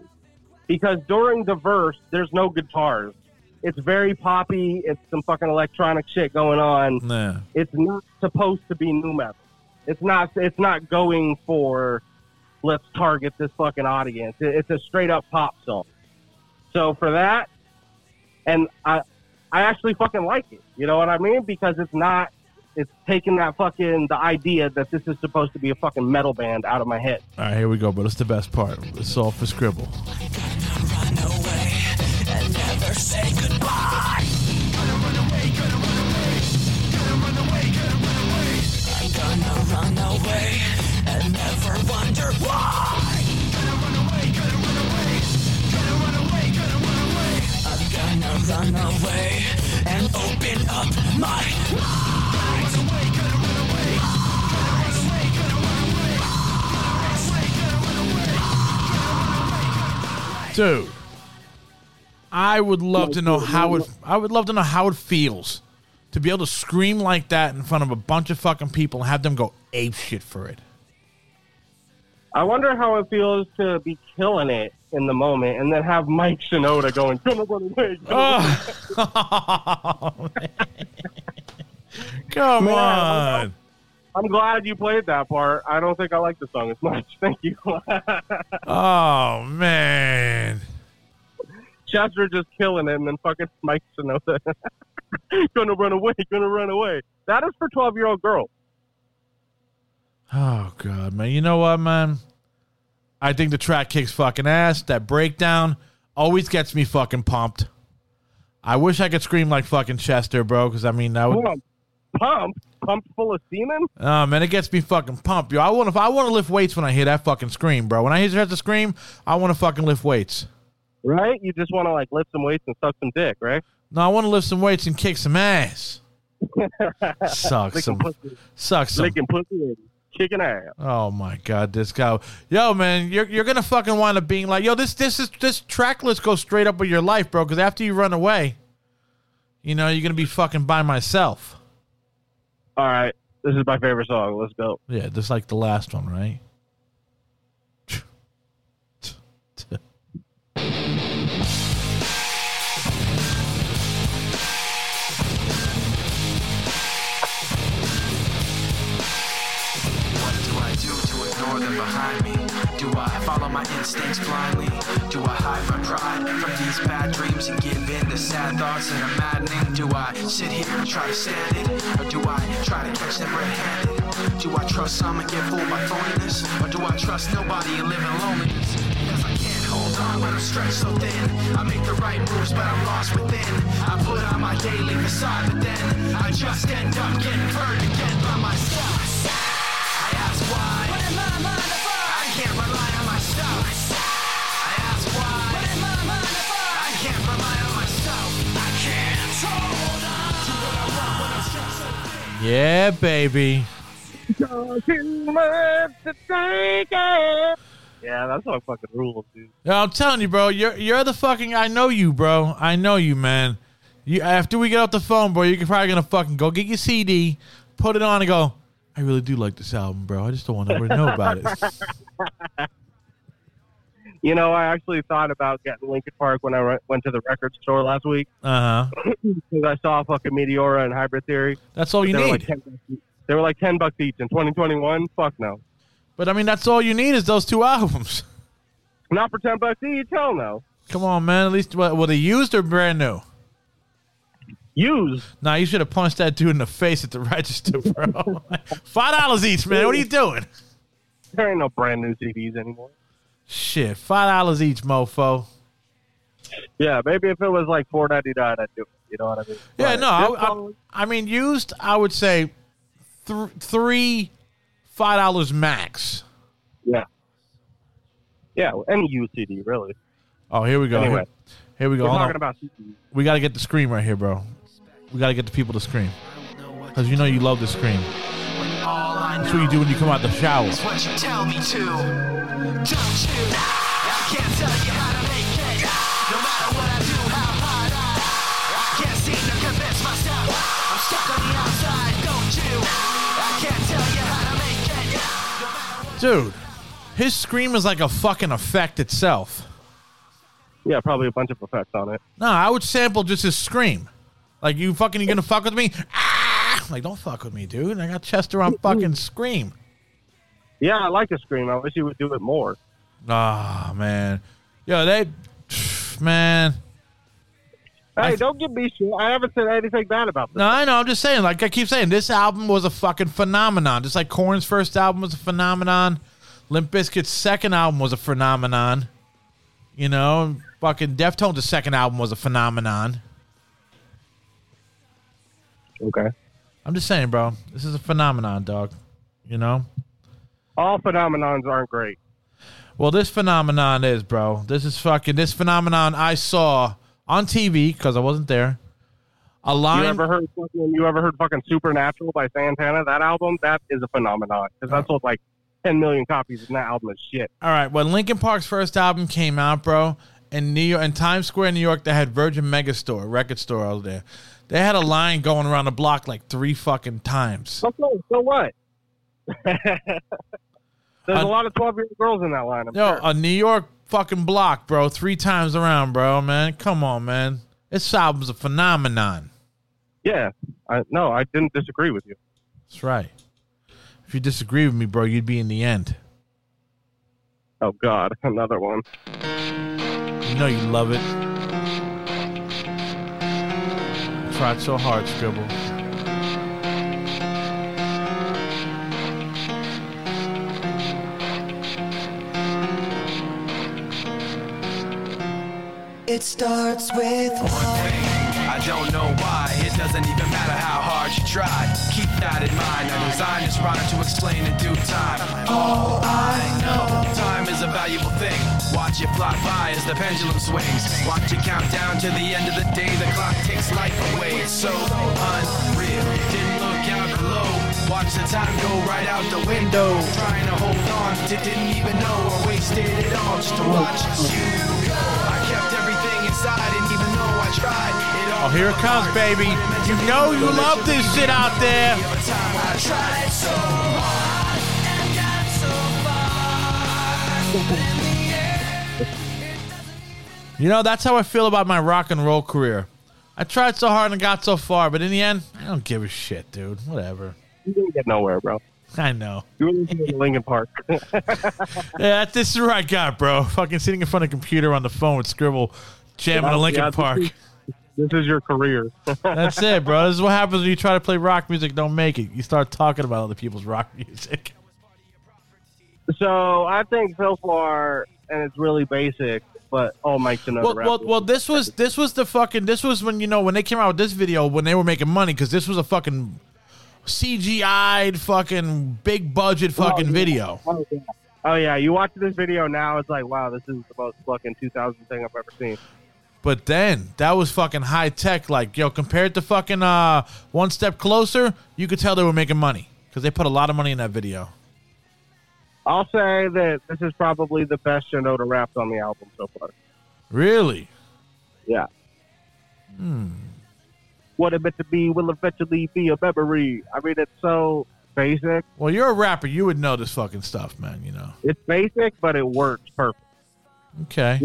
Because during the verse, there's no guitars. It's very poppy. It's some fucking electronic shit going on. Nah. It's not supposed to be new metal. It's not going for, let's target this fucking audience. It's a straight up pop song. So for that, and I actually fucking like it. You know what I mean? Because it's taking that fucking, the idea that this is supposed to be a fucking metal band out of my head. All right, here we go, bro. That's the best part. It's all for Scribble. Run away and never say goodbye. Gonna run away, gonna run away. Gonna run away, gonna run away. I'm gonna run away and never wonder why. Gonna run away, gonna run away. Gonna run away, gonna run away. I'm gonna run away and open up my mind. Gonna run away, gonna run away. Gonna run away, gonna run away. Gonna run away, gonna run away. Dude, I would love to know how it. I would love to know how it feels to be able to scream like that in front of a bunch of fucking people and have them go apeshit for it. I wonder how it feels to be killing it in the moment and then have Mike Shinoda going, "Come on, wait, come on." Oh, come on. I'm glad you played that part. I don't think I like the song as much. Thank you. Oh man. Chester just killing it, and then fucking Mike Shinoda. Gonna run away, gonna run away. That is for 12-year-old girls. Oh, God, man. You know what, man? I think the track kicks fucking ass. That breakdown always gets me fucking pumped. I wish I could scream like fucking Chester, bro, because, I mean, that would... Pumped? Pumped full of semen? Oh, man, it gets me fucking pumped, yo. I want to lift weights when I hear that fucking scream, bro. When I hear Chester scream, I want to fucking lift weights. Right? You just want to, like, lift some weights and suck some dick, right? No, I want to lift some weights and kick some ass. Suck some. Licking pussy, kicking ass. Oh, my God, this guy. Yo, man, you're going to fucking wind up being like, yo, this track list goes straight up with your life, bro, because after you run away, you know, you're going to be fucking by myself. All right. This is my favorite song. Let's go. Yeah, this is like the last one, right? Behind me, do I follow my instincts blindly? Do I hide my pride from these bad dreams and give in to sad thoughts that are maddening? Do I sit here and try to stand it, or do I try to catch them red-handed? Do I trust some and get fooled by phoniness, or do I trust nobody and live in loneliness? Because I can't hold on when I'm stretched so thin. I make the right moves, but I'm lost within. I put on my daily facade, but then I just end up getting hurt again by myself. I ask why. Yeah, baby. Yeah, that's what I fucking rule, dude. I'm telling you, bro. You're the fucking. I know you, bro. I know you, man. You, after we get off the phone, bro, you're probably gonna fucking go get your CD, put it on, and go, I really do like this album, bro. I just don't want nobody to know about it. You know, I actually thought about getting Linkin Park when I went to the record store last week. Uh-huh. Because I saw fucking Meteora and Hybrid Theory. That's all you need. They were like $10 each in 2021. Fuck no. But, I mean, that's all you need is those two albums. Not for $10 each. Hell no. Come on, man. At least, were they used or brand new? Used. Nah, you should have punched that dude in the face at the register, bro. $5 each, man. What are you doing? There ain't no brand new CDs anymore. Shit, $5 each, mofo. Yeah, maybe if it was like $4.99, I'd do it. You know what I mean? Yeah, but no, I mean, used, I would say three, $5 max. Yeah. Yeah, any used CD, really. Oh, here we go. Anyway, here we go. We're talking about CDs. We got to get the scream right here, bro. We got to get the people to scream. Because you know you love the scream. That's what you do when you come out the shower. It's what you tell me to. Don't you? can't tell you how to make it. No matter what I do, how hard I can't seem to convince myself. I'm stuck on the outside, don't you? I can't tell you how to make it. No matter what. Dude, his scream is like a fucking effect itself. Yeah, probably a bunch of effects on it. No, I would sample just his scream. Like, you fucking, you gonna fuck with me? Ah! Like, don't fuck with me, dude. I got Chester on fucking scream. Yeah, I like the scream. I wish he would do it more. Ah, oh, man. Yo, man. Hey, don't give me shit. I haven't said anything bad about this. No, I know. I'm just saying. Like, I keep saying, this album was a fucking phenomenon. Just like Korn's first album was a phenomenon. Limp Bizkit's second album was a phenomenon. You know, fucking Deftones' second album was a phenomenon. Okay. I'm just saying, bro. This is a phenomenon, dog. You know? All phenomenons aren't great. Well, this phenomenon is, bro. This is fucking... This phenomenon I saw on TV, because I wasn't there. A line... You ever heard fucking Supernatural by Santana? That album, that is a phenomenon. Because I sold like 10 million copies and that album is shit. All right. When Linkin Park's first album came out, bro, in New York, in Times Square, New York, they had Virgin Megastore, record store out there. They had a line going around the block like 3 fucking times. Okay, so what? There's a lot of 12-year-old girls in that line. Yo, a New York fucking block, bro. 3 times around, bro, man. Come on, man. This album's a phenomenon. Yeah. I didn't disagree with you. That's right. If you disagree with me, bro, you'd be in the end. Oh, God. Another one. You know you love it. I tried so hard, Scribble. It starts with one thing. I don't know why. It doesn't even matter how hard you try. Keep that in mind. I designed this rhyme to explain in due time. All I know, time is a valuable thing. Watch it fly by as the pendulum swings. Watch it count down to the end of the day. The clock takes life away. It's so unreal. Didn't look out below. Watch the time go right out the window. Trying to hold on to didn't even know. I wasted it all just to watch you go. I kept everything. Oh, here it comes, baby. You know you love this shit out there. You know, that's how I feel about my rock and roll career. I tried so hard and got so far, but in the end, I don't give a shit, dude. Whatever. You didn't get nowhere, bro. I know. You were listening to Linkin Park. Yeah, this is what I got, bro. Fucking sitting in front of a computer on the phone with Scribble, jamming to Linkin Park. This is your career. That's it, bro. This is what happens when you try to play rock music, don't make it. You start talking about other people's rock music. So I think so far, and it's really basic, but Mike Shinoda. Well, this was when, you know, when they came out with this video, when they were making money, because this was a fucking CGI'd fucking big budget fucking video. Oh yeah, you watch this video now, it's like, wow, this is the most fucking 2000 thing I've ever seen. But then that was fucking high tech. Like, yo, compared to fucking One Step Closer, you could tell they were making money because they put a lot of money in that video. I'll say that this is probably the best Shinoda rap on the album so far. Really? Yeah. What it meant to be will eventually be a memory. I mean, it's so basic. Well, you're a rapper. You would know this fucking stuff, man, you know. It's basic, but it works perfect. Okay.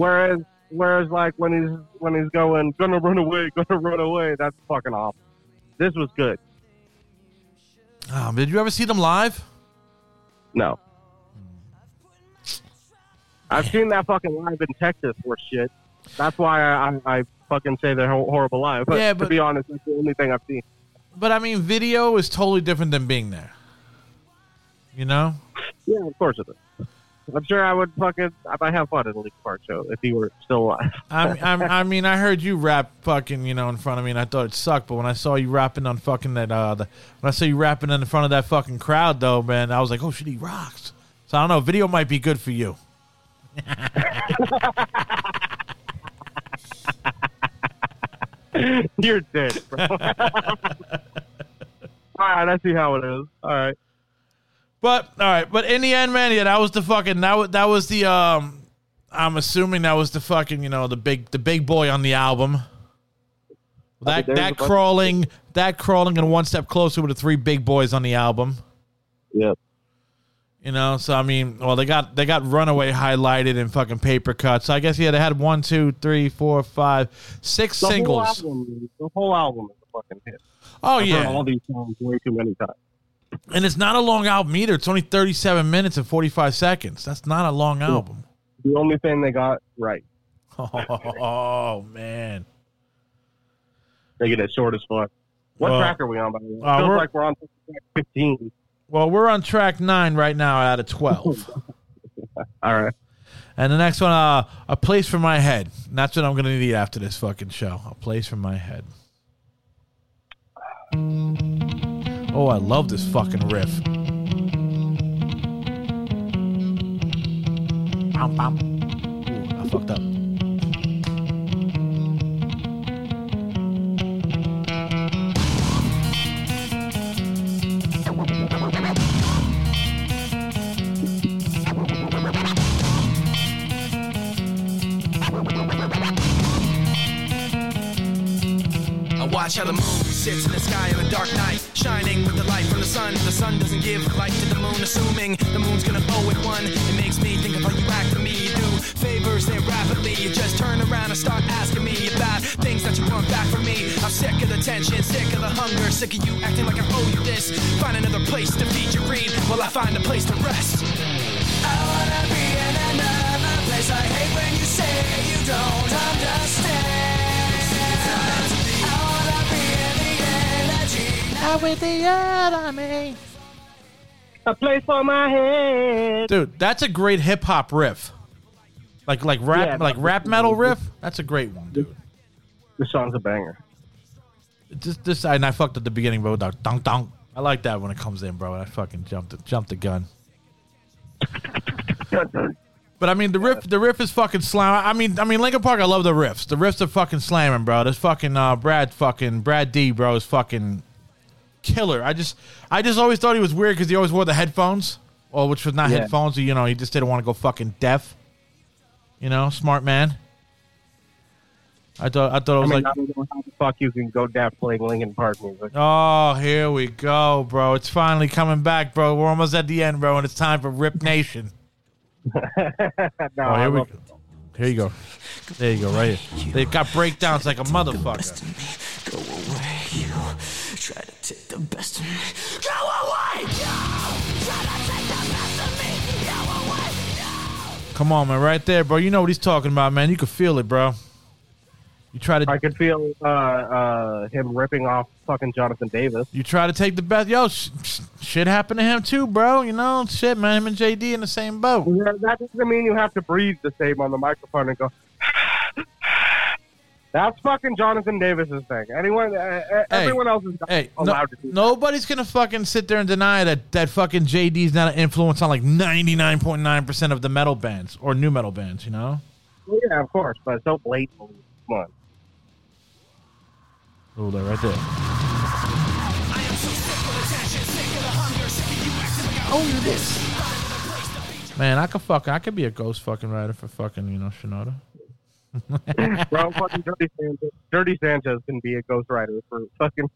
Whereas like when he's going, gonna run away, that's fucking awful. This was good. Did you ever see them live? No. I've seen that fucking live in Texas or shit. That's why I fucking say they're horrible live. But, yeah, to be honest, that's the only thing I've seen. But I mean, video is totally different than being there. You know? Yeah, of course it is. I'm sure I would fucking... I have fun at a Linkin Park show if he were still alive. I mean, I heard you rap fucking, you know, in front of me, and I thought it sucked. But when I saw you rapping on fucking that... when I saw you rapping in front of that fucking crowd, though, man, I was like, oh, shit, he rocks. So, I don't know. Video might be good for you. You're dead, bro. All right, I see how it is. All right. But in the end, man, yeah, that was the fucking that was the I'm assuming that was the fucking, you know, the big boy on the album. That crawling and One Step Closer were the three big boys on the album. Yep. You know, so I mean, well, they got Runaway highlighted in fucking Paper Cuts. So I guess, yeah, they had 1, 2, 3, 4, 5, 6 singles. The whole album is a fucking hit. Oh, I've heard all these songs way too many times. And it's not a long album either. It's only 37 minutes and 45 seconds. That's not a long album. The only thing they got right. Oh, man. They get it short as fuck. What track are we on, by the way? It feels like we're on track 15. Well, we're on track 9 right now out of 12. All right. And the next one, A Place for My Head. And that's what I'm going to need after this fucking show. A Place for My Head. Oh, I love this fucking riff. Bam, bam. Ooh, I fucked up. I watch how the moon sits in the sky on a dark night, shining with the light from the sun. The sun doesn't give light to the moon, assuming the moon's gonna bow with one. It makes me think of how you act to me. You do favors there rapidly. You just turn around and start asking me about things that you want back from me. I'm sick of the tension, sick of the hunger, sick of you acting like I owe you this. Find another place to feed your greed while I find a place to rest. I wanna be in another place. I hate when you say you don't understand. With the enemy. A place for my head. Dude, that's a great hip hop riff. Like rap metal riff. That's a great one, dude. This song's a banger. This and I fucked at the beginning, but with dunk dunk. I like that when it comes in, bro. I fucking jumped the gun. But I mean, the riff is fucking slamming. I mean, Linkin Park. I love the riffs. The riffs are fucking slamming, bro. This fucking Brad D, bro, is fucking killer. I just always thought he was weird because he always wore the headphones, or which was not headphones. You know, he just didn't want to go fucking deaf. You know, smart man. I thought it was like, I don't know how the fuck you can go deaf playing Linkin Park music. Oh, here we go, bro. It's finally coming back, bro. We're almost at the end, bro, and it's time for Rip Nation. Here you go. There you go, right here. They've got breakdowns like a motherfucker. Go away, you. Try to take the best of me. Go away, you. Try to take the best of me. Go away, you. Come on, man, right there, bro. You know what he's talking about, man. You can feel it, bro. You try to. I could feel him ripping off fucking Jonathan Davis. You try to take the best. Yo, shit happened to him too, bro. You know, shit, man. Him and JD in the same boat. Yeah, that doesn't mean you have to breathe the same on the microphone and go. That's fucking Jonathan Davis's thing. Everyone else is allowed to do that. Nobody's gonna fucking sit there and deny that fucking JD's not an influence on like 99.9% of the metal bands or new metal bands. You know. Yeah, of course, but it's so blatantly. Come on. Oh, they're right there. Oh, this. Man, I could be a ghost fucking writer for fucking, you know, Shinoda. Bro, fucking Dirty Sanchez. Dirty Sanchez can be a ghost writer for fucking.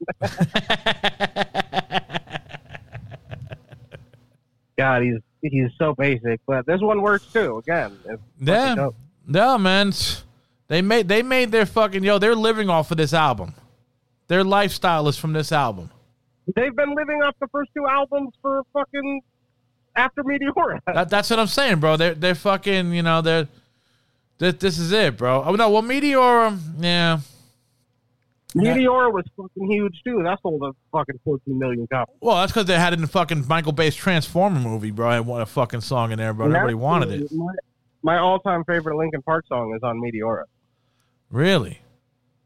God, he's so basic, but this one works too. Again, yeah, no, man. They made their fucking they're living off of this album. Their lifestyle is from this album. They've been living off the first two albums for fucking after Meteora. That's what I'm saying, bro. They're fucking, you know, this is it, bro. Oh no, well, Meteora, yeah. Meteora was fucking huge too. That's all the fucking 14 million copies. Well, that's because they had it in the fucking Michael Bay's Transformer movie, bro. I want a fucking song in there, bro. Everybody wanted it. My all-time favorite Linkin Park song is on Meteora. Really?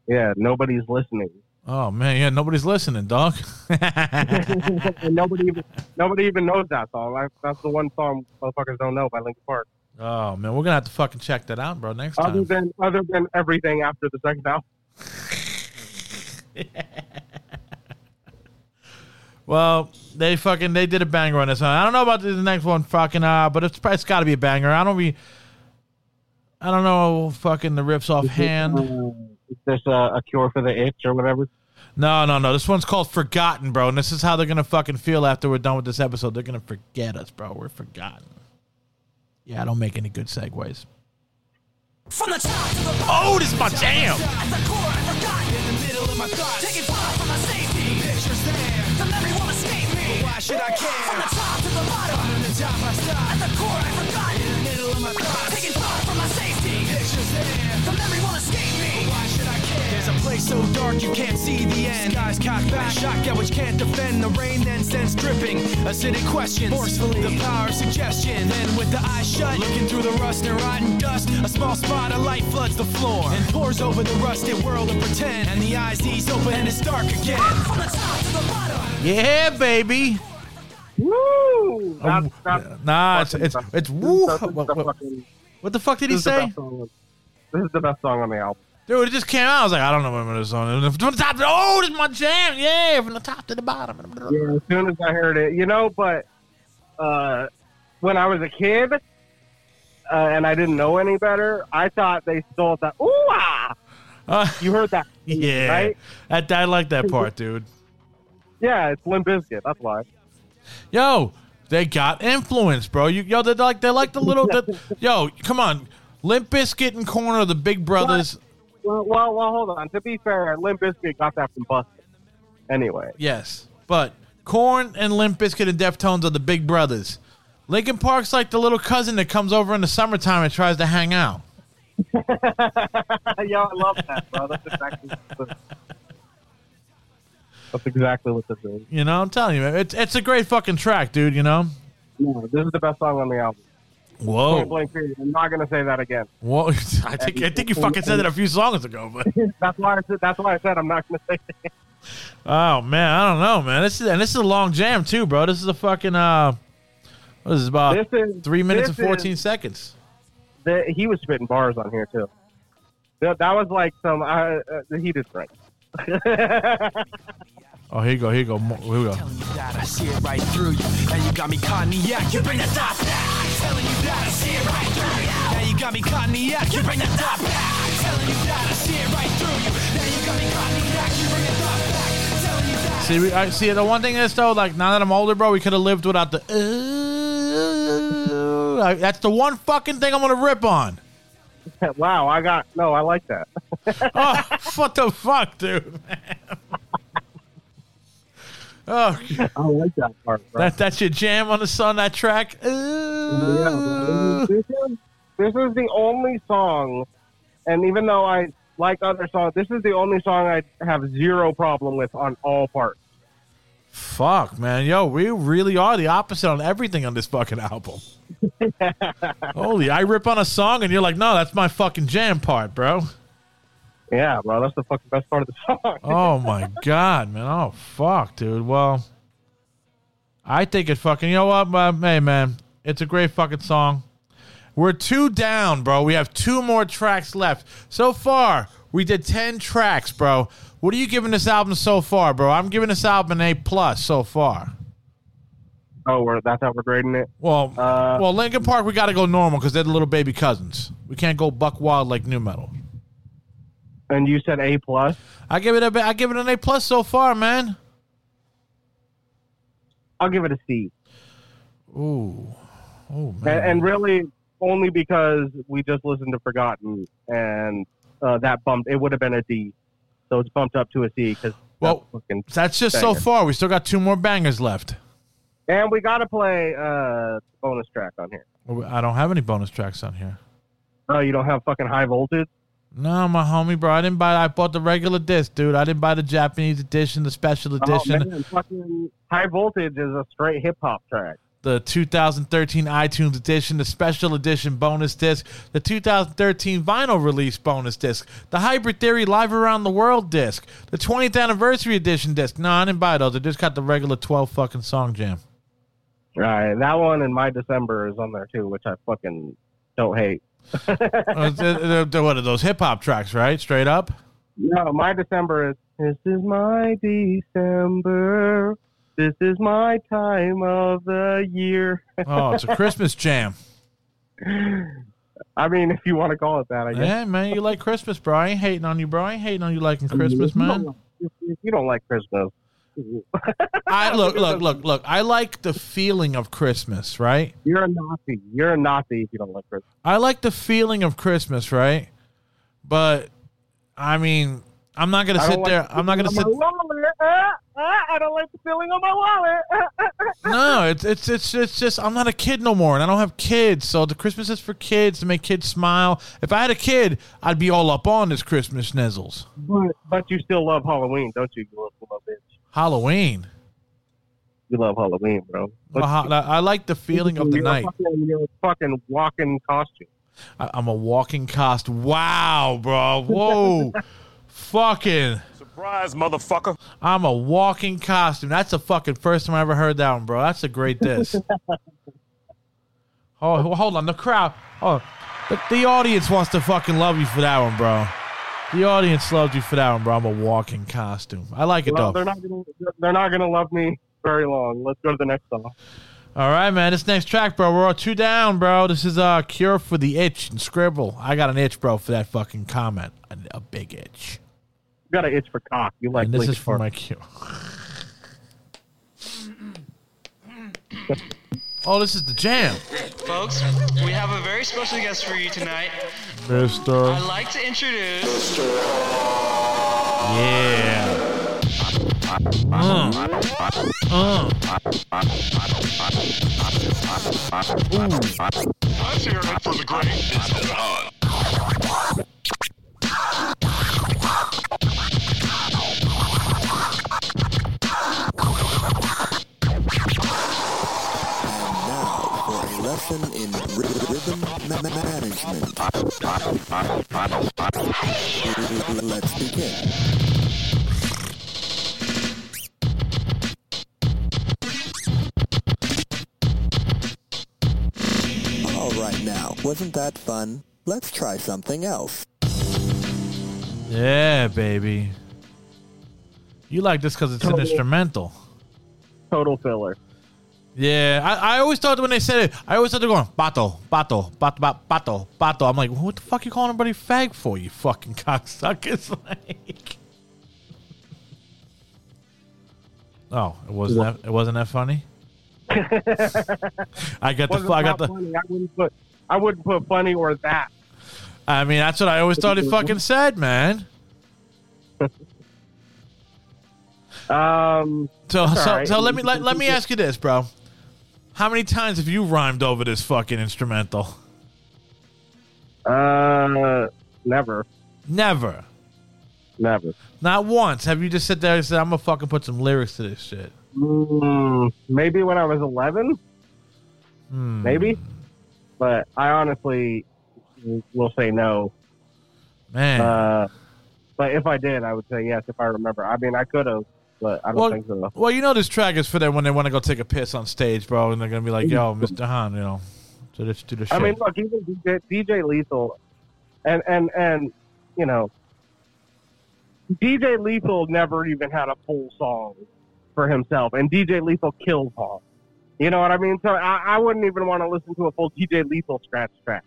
Yeah, nobody's listening. Oh man, yeah, nobody's listening, dog. nobody even knows that song. That's the one song motherfuckers don't know by Linkin Park. Oh man, we're gonna have to fucking check that out, bro. Next time. Other than everything after the second album. Well, they did a banger on this one. I don't know about the next one, but it's got to be a banger. I don't be. I don't know, fucking the riffs offhand. Is this a cure for the itch or whatever? No. This one's called Forgotten, bro. And this is how they're going to fucking feel after we're done with this episode. They're going to forget us, bro. We're forgotten. Yeah, I don't make any good segues. From the top to the bottom. Oh, this is my jam. At the core, I forgot. In the middle of my thoughts. Taking fire from my safety. Pictures there. From everyone escape me. Why should I care? From the top to the bottom. From the top I stop. At the core, I forgot. In the middle of my thoughts. Taking fire from my safety. Pictures there. From everyone escape me. Why should I care? There's a place so dark you can't see the end. Skies cocked back. Shotgun which can't defend. The rain then sends dripping. Acidic questions. Forcefully. The power of suggestion. Then with the eyes shut. Looking through the rust and rotten dust. A small spot. A light floods the floor and pours over the rusted world and pretend. And the eyes ease open and it's dark again. From the top to the bottom. Yeah, baby. Woo! It's woo. What the fuck did he say? This is the best song on the album. Dude, it just came out. I was like, I don't know what this song is. From the top to the bottom. Oh, this is my jam. Yeah, from the top to the bottom. Yeah, as soon as I heard it, but when I was a kid. And I didn't know any better. I thought they stole that. Ooh, ah! You heard that. Yeah. Right? I like that part, dude. Yeah, it's Limp Bizkit. That's why. Yo, they got influence, bro. They're like the little... yo, come on. Limp Bizkit and Korn are the big brothers. Well, hold on. To be fair, Limp Bizkit got that from Busta. Anyway. Yes, but Korn and Limp Bizkit and Deftones are the big brothers. Linkin Park's like the little cousin that comes over in the summertime and tries to hang out. Yo, I love that, bro. That's exactly what this is. I'm telling you, man. It's a great fucking track, dude, Yeah, this is the best song on the album. Whoa. Can't blame period. I'm not going to say that again. Whoa. I think you fucking said that a few songs ago. But That's why I said I'm not going to say that. Oh, man. I don't know, man. This is a long jam, too, bro. This is a fucking... Well, this is about 3 minutes and 14 seconds. He was spitting bars on here, too. That was like some... he did right. Oh, here you go. I see it right through you. Now you got me cognac. You bring the top back. I'm telling you that I see it right through you. Now you got me cognac. You bring the top back. I'm telling you that I see it right through you. Now you got me cognac. You bring the top back. I'm telling you that. See, the one thing is, though, like, now that I'm older, bro, we could have lived without the... that's the one fucking thing I'm going to rip on. Wow, I like that. Oh, what the fuck, dude? Oh, I like that part. Bro. That's your jam on the song, that track? Yeah, this is the only song, and even though I like other songs, this is the only song I have zero problem with on all parts. Fuck, man. Yo, we really are the opposite on everything on this fucking album. Holy, I rip on a song and you're like, no, that's my fucking jam part, bro. Yeah, bro, that's the fucking best part of the song. Oh, my God, man. Oh, fuck, dude. Well, I think it fucking, you know what? Hey, man, it's a great fucking song. We're 2 down, bro. We have 2 more tracks left. So far, we did 10 tracks, bro. What are you giving this album so far, bro? I'm giving this album an A+ so far. Oh, that's how we're grading it? Well, Linkin Park, we got to go normal because they're the little baby cousins. We can't go buck wild like new metal. And you said A+? I give it an A+ so far, man. I'll give it a C. Ooh. Oh, man. And really only because we just listened to Forgotten and that bumped. It would have been a D. So it's bumped up to a C. Well, that's just banger. So far. We still got 2 more bangers left. And we got to play bonus track on here. I don't have any bonus tracks on here. Oh, you don't have fucking High Voltage? No, my homie, bro. I bought the regular disc, dude. I didn't buy the Japanese edition, the special edition. Oh, man, fucking High Voltage is a straight hip-hop track. The 2013 iTunes edition, the special edition bonus disc, the 2013 vinyl release bonus disc, the Hybrid Theory Live Around the World disc, the 20th anniversary edition disc. No, I didn't buy those. I just got the regular 12 fucking song jam. Right. That one in my December is on there too, which I fucking don't hate. They're one of those hip hop tracks, right? Straight up? No, my December is, this is my December. This is my time of the year. Oh, it's a Christmas jam. I mean, if you want to call it that, I guess. Yeah, man, you like Christmas, bro. I ain't hating on you, bro. I ain't hating on you liking Christmas, man. You don't like Christmas. Look. I like the feeling of Christmas, right? You're a Nazi. You're a Nazi if you don't like Christmas. I like the feeling of Christmas, right? But, I mean, I'm not going to sit there. I'm not going to sit. I don't like the feeling on my wallet. No, it's just, I'm not a kid no more, and I don't have kids. So the Christmas is for kids, to make kids smile. If I had a kid, I'd be all up on this Christmas schnizzles. But you still love Halloween, don't you? You love bitch. Halloween. You love Halloween, bro. I like the feeling of the night. You're a fucking walking costume. I'm a walking costume. Wow, bro. Whoa. Fucking surprise, motherfucker. I'm a walking costume. That's the fucking first time I ever heard that one, bro. That's a great diss. Oh, hold on. The crowd. Oh, the audience wants to fucking love you for that one, bro. The audience loves you for that one, bro. I'm a walking costume. I like it, though. They're not gonna love me very long. Let's go to the next song. All right, man. This next track, bro. We're all 2 down, bro. This is Cure for the Itch and Scribble. I got an itch, bro, for that fucking comment. A big itch. You got an itch for cock. You like? And this is for my Cure. Oh, this is the jam. Folks, we have a very special guest for you tonight. Mr. I'd like to introduce... Yeah. Let's hear it for the great Mr. Hahn. Lesson in rhythm management. Let's begin. All right, now, wasn't that fun? Let's try something else. Yeah, baby. You like this because it's an instrumental. Total filler. Yeah, I always thought when they said it, I always thought they're going, bato. I'm like, what the fuck you calling everybody fag for, you fucking cocksuckers? Like, oh, it wasn't that funny? I got the funny. I wouldn't put funny or that. I mean, that's what I always thought he fucking said, man. So let me ask you this, bro. How many times have you rhymed over this fucking instrumental? Never. Not once. Have you just sit there and said, I'm going to fucking put some lyrics to this shit? Maybe when I was 11. Maybe. But I honestly will say no. Man. But if I did, I would say yes if I remember. I mean, I could have. But I don't think so. Well, you know this track is for them when they want to go take a piss on stage, bro, and they're going to be like, yo, Mr. Hahn, you know. So let's do the shit. I mean, look, even DJ Lethal and you know, DJ Lethal never even had a full song for himself, and DJ Lethal kills Hahn. You know what I mean? So I wouldn't even want to listen to a full DJ Lethal scratch track.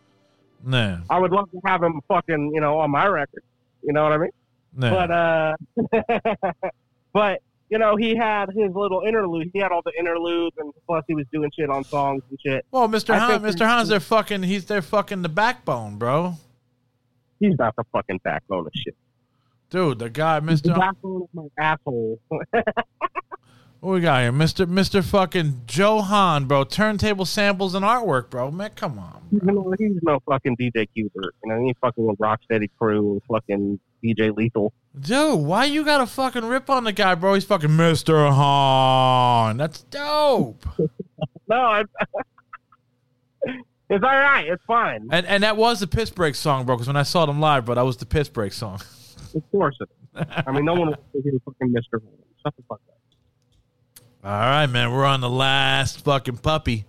Nah. I would love to have him fucking, you know, on my record. You know what I mean? Nah. But, But, you know, he had his little interlude. He had all the interludes, and plus he was doing shit on songs and shit. Well, Mr. Hahn's their fucking the backbone, bro. He's not the fucking backbone of shit. Dude, the guy, Mr. He's the backbone of my asshole. What we got here? Mr. fucking Joe Hahn, bro. Turntable samples and artwork, bro. Man, come on. He's no fucking DJ Q-Bert. You know, he fucking with Rocksteady Crew and fucking DJ Lethal. Dude, why you gotta fucking rip on the guy, bro? He's fucking Mr. Hahn. That's dope. No, it's all right. It's fine. And that was the piss break song, bro, because when I saw them live, bro, that was the piss break song. Of course it is. I mean, no one wants to hear fucking Mr. Hahn. Shut the fuck up. All right, man. We're on the last fucking puppy.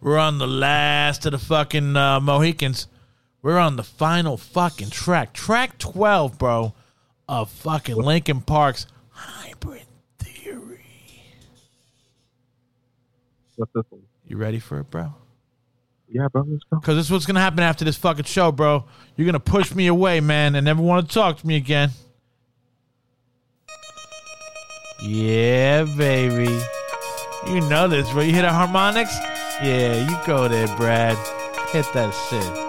We're on the last of the fucking Mohicans. We're on the final fucking track. Track 12, bro, of fucking Linkin Park's Hybrid Theory. What's this one? You ready for it, bro? Yeah, bro, let's go. Because this is what's going to happen after this fucking show, bro. You're going to push me away, man, and never want to talk to me again. Yeah, baby. You know this, bro. You hear the harmonics? Yeah, you go there, Brad. Hit that shit.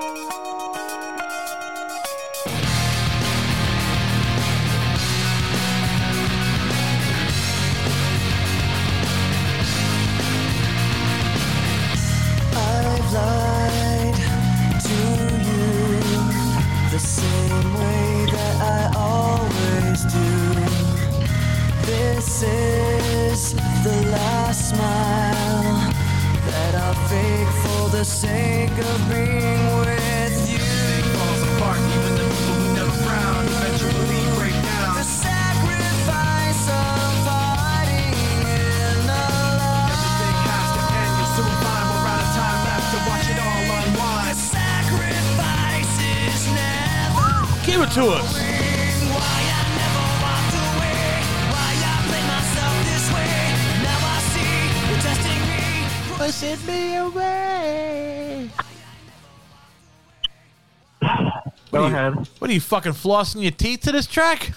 What are you fucking flossing your teeth to this track?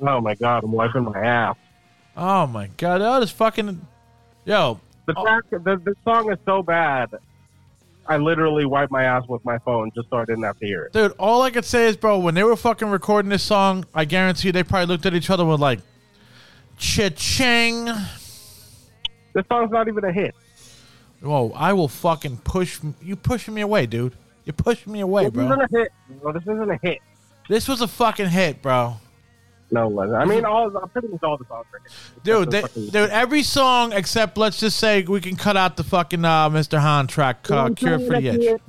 Oh my god, I'm wiping my ass. Oh my god, oh this fucking yo. The track, the song is so bad. I literally wiped my ass with my phone just so I didn't have to hear it. Dude, all I could say is, bro, when they were fucking recording this song, I guarantee you they probably looked at each other and were like, cha-ching. This song's not even a hit. Whoa, I will fucking push you pushing me away, dude. You're pushing me away, bro. This isn't a hit, bro. This isn't a hit. This was a fucking hit, bro. No, it wasn't. I mean, pretty much all the songs are hits. Dude, every song except, let's just say, we can cut out the fucking Mr. Hahn track, Cure for the Itch.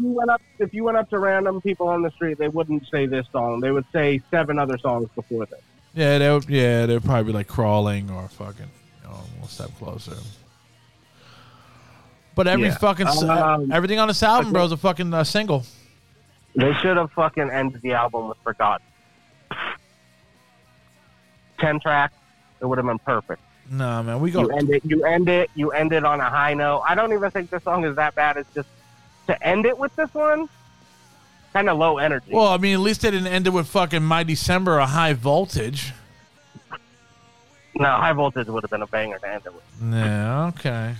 If you went up to random people on the street, they wouldn't say this song. They would say 7 other songs before this. Yeah, they would probably be like Crawling or fucking, you know, One Step Closer. But everything on this album, bro, is a fucking single. They should have fucking ended the album with Forgotten. 10 tracks, it would have been perfect. Nah, man, we go. You end it on a high note. I don't even think this song is that bad. It's just to end it with this one, kind of low energy. Well, I mean, at least they didn't end it with fucking My December or High Voltage. No, High Voltage would have been a banger to end it with. Yeah, okay.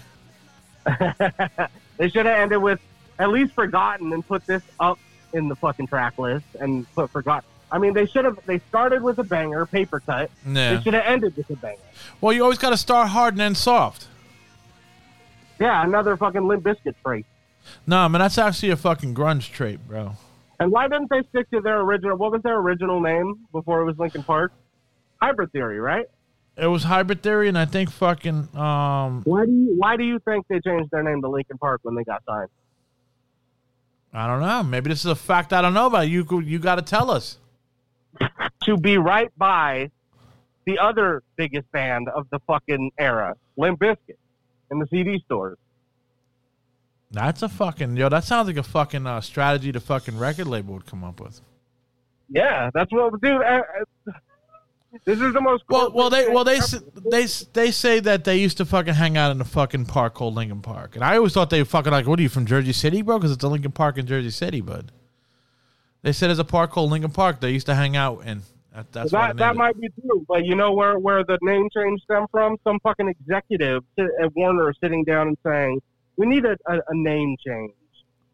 They should have ended with at least Forgotten and put this up in the fucking track list and put Forgotten. I mean, they started with a banger, Paper Cut. Yeah. They should have ended with a banger. Well, you always got to start hard and end soft. Yeah, another fucking Limp Bizkit trait. Nah, man, that's actually a fucking grunge trait, bro. And why didn't they stick to their original? What was their original name before it was Linkin Park? Hybrid Theory, right? It was Hybrid Theory, and I think fucking... Why do you think they changed their name to Linkin Park when they got signed? I don't know. Maybe this is a fact I don't know about. You got to tell us. To be right by the other biggest band of the fucking era, Limp Bizkit, in the CD stores. That's a fucking... Yo, that sounds like a fucking strategy the fucking record label would come up with. Yeah, that's what it would do. This is the most cool. They say that they used to fucking hang out in a fucking park called Linkin Park, and I always thought they were fucking like, "What are you from Jersey City, bro?" Because it's a Linkin Park in Jersey City, bud. They said there's a park called Linkin Park they used to hang out in. That might be true, but you know where the name change stemmed from? Some fucking executive at Warner sitting down and saying, "We need a name change.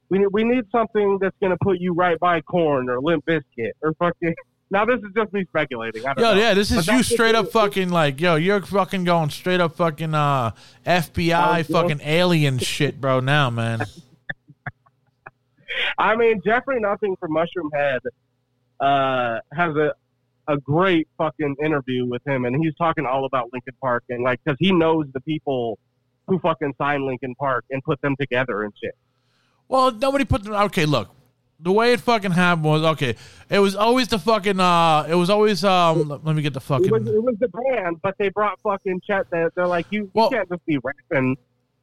We need something that's gonna put you right by Korn or Limp Bizkit or fucking." Now, this is just me speculating. I don't know. Yeah, this is you straight up fucking like, yo, you're fucking going straight up fucking FBI fucking alien shit, bro, now, man. I mean, Jeffrey Nothing from Mushroom Head has a great fucking interview with him, and he's talking all about Linkin Park, and like, because he knows the people who fucking signed Linkin Park and put them together and shit. Well, nobody put them... Okay, look. The way it fucking happened was, okay, it was always the fucking, let me get the fucking... It was the band, but they brought fucking Chet there. They're like, you can't just be rapping.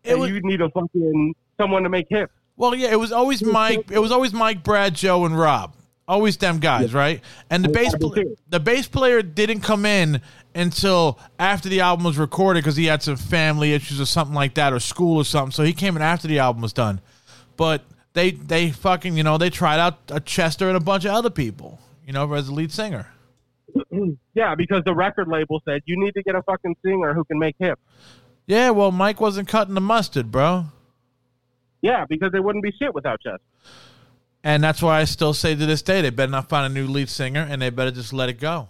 You need a fucking, someone to make hits. Well, yeah, it was always Mike, Brad, Joe, and Rob. Always them guys, yeah. Right? And the bass player didn't come in until after the album was recorded because he had some family issues or something like that or school or something. So he came in after the album was done. But... they fucking, you know, they tried out a Chester and a bunch of other people, you know, as a lead singer. Yeah, because the record label said, you need to get a fucking singer who can make hits. Yeah, well, Mike wasn't cutting the mustard, bro. Yeah, because they wouldn't be shit without Chester. And that's why I still say to this day, they better not find a new lead singer, and they better just let it go.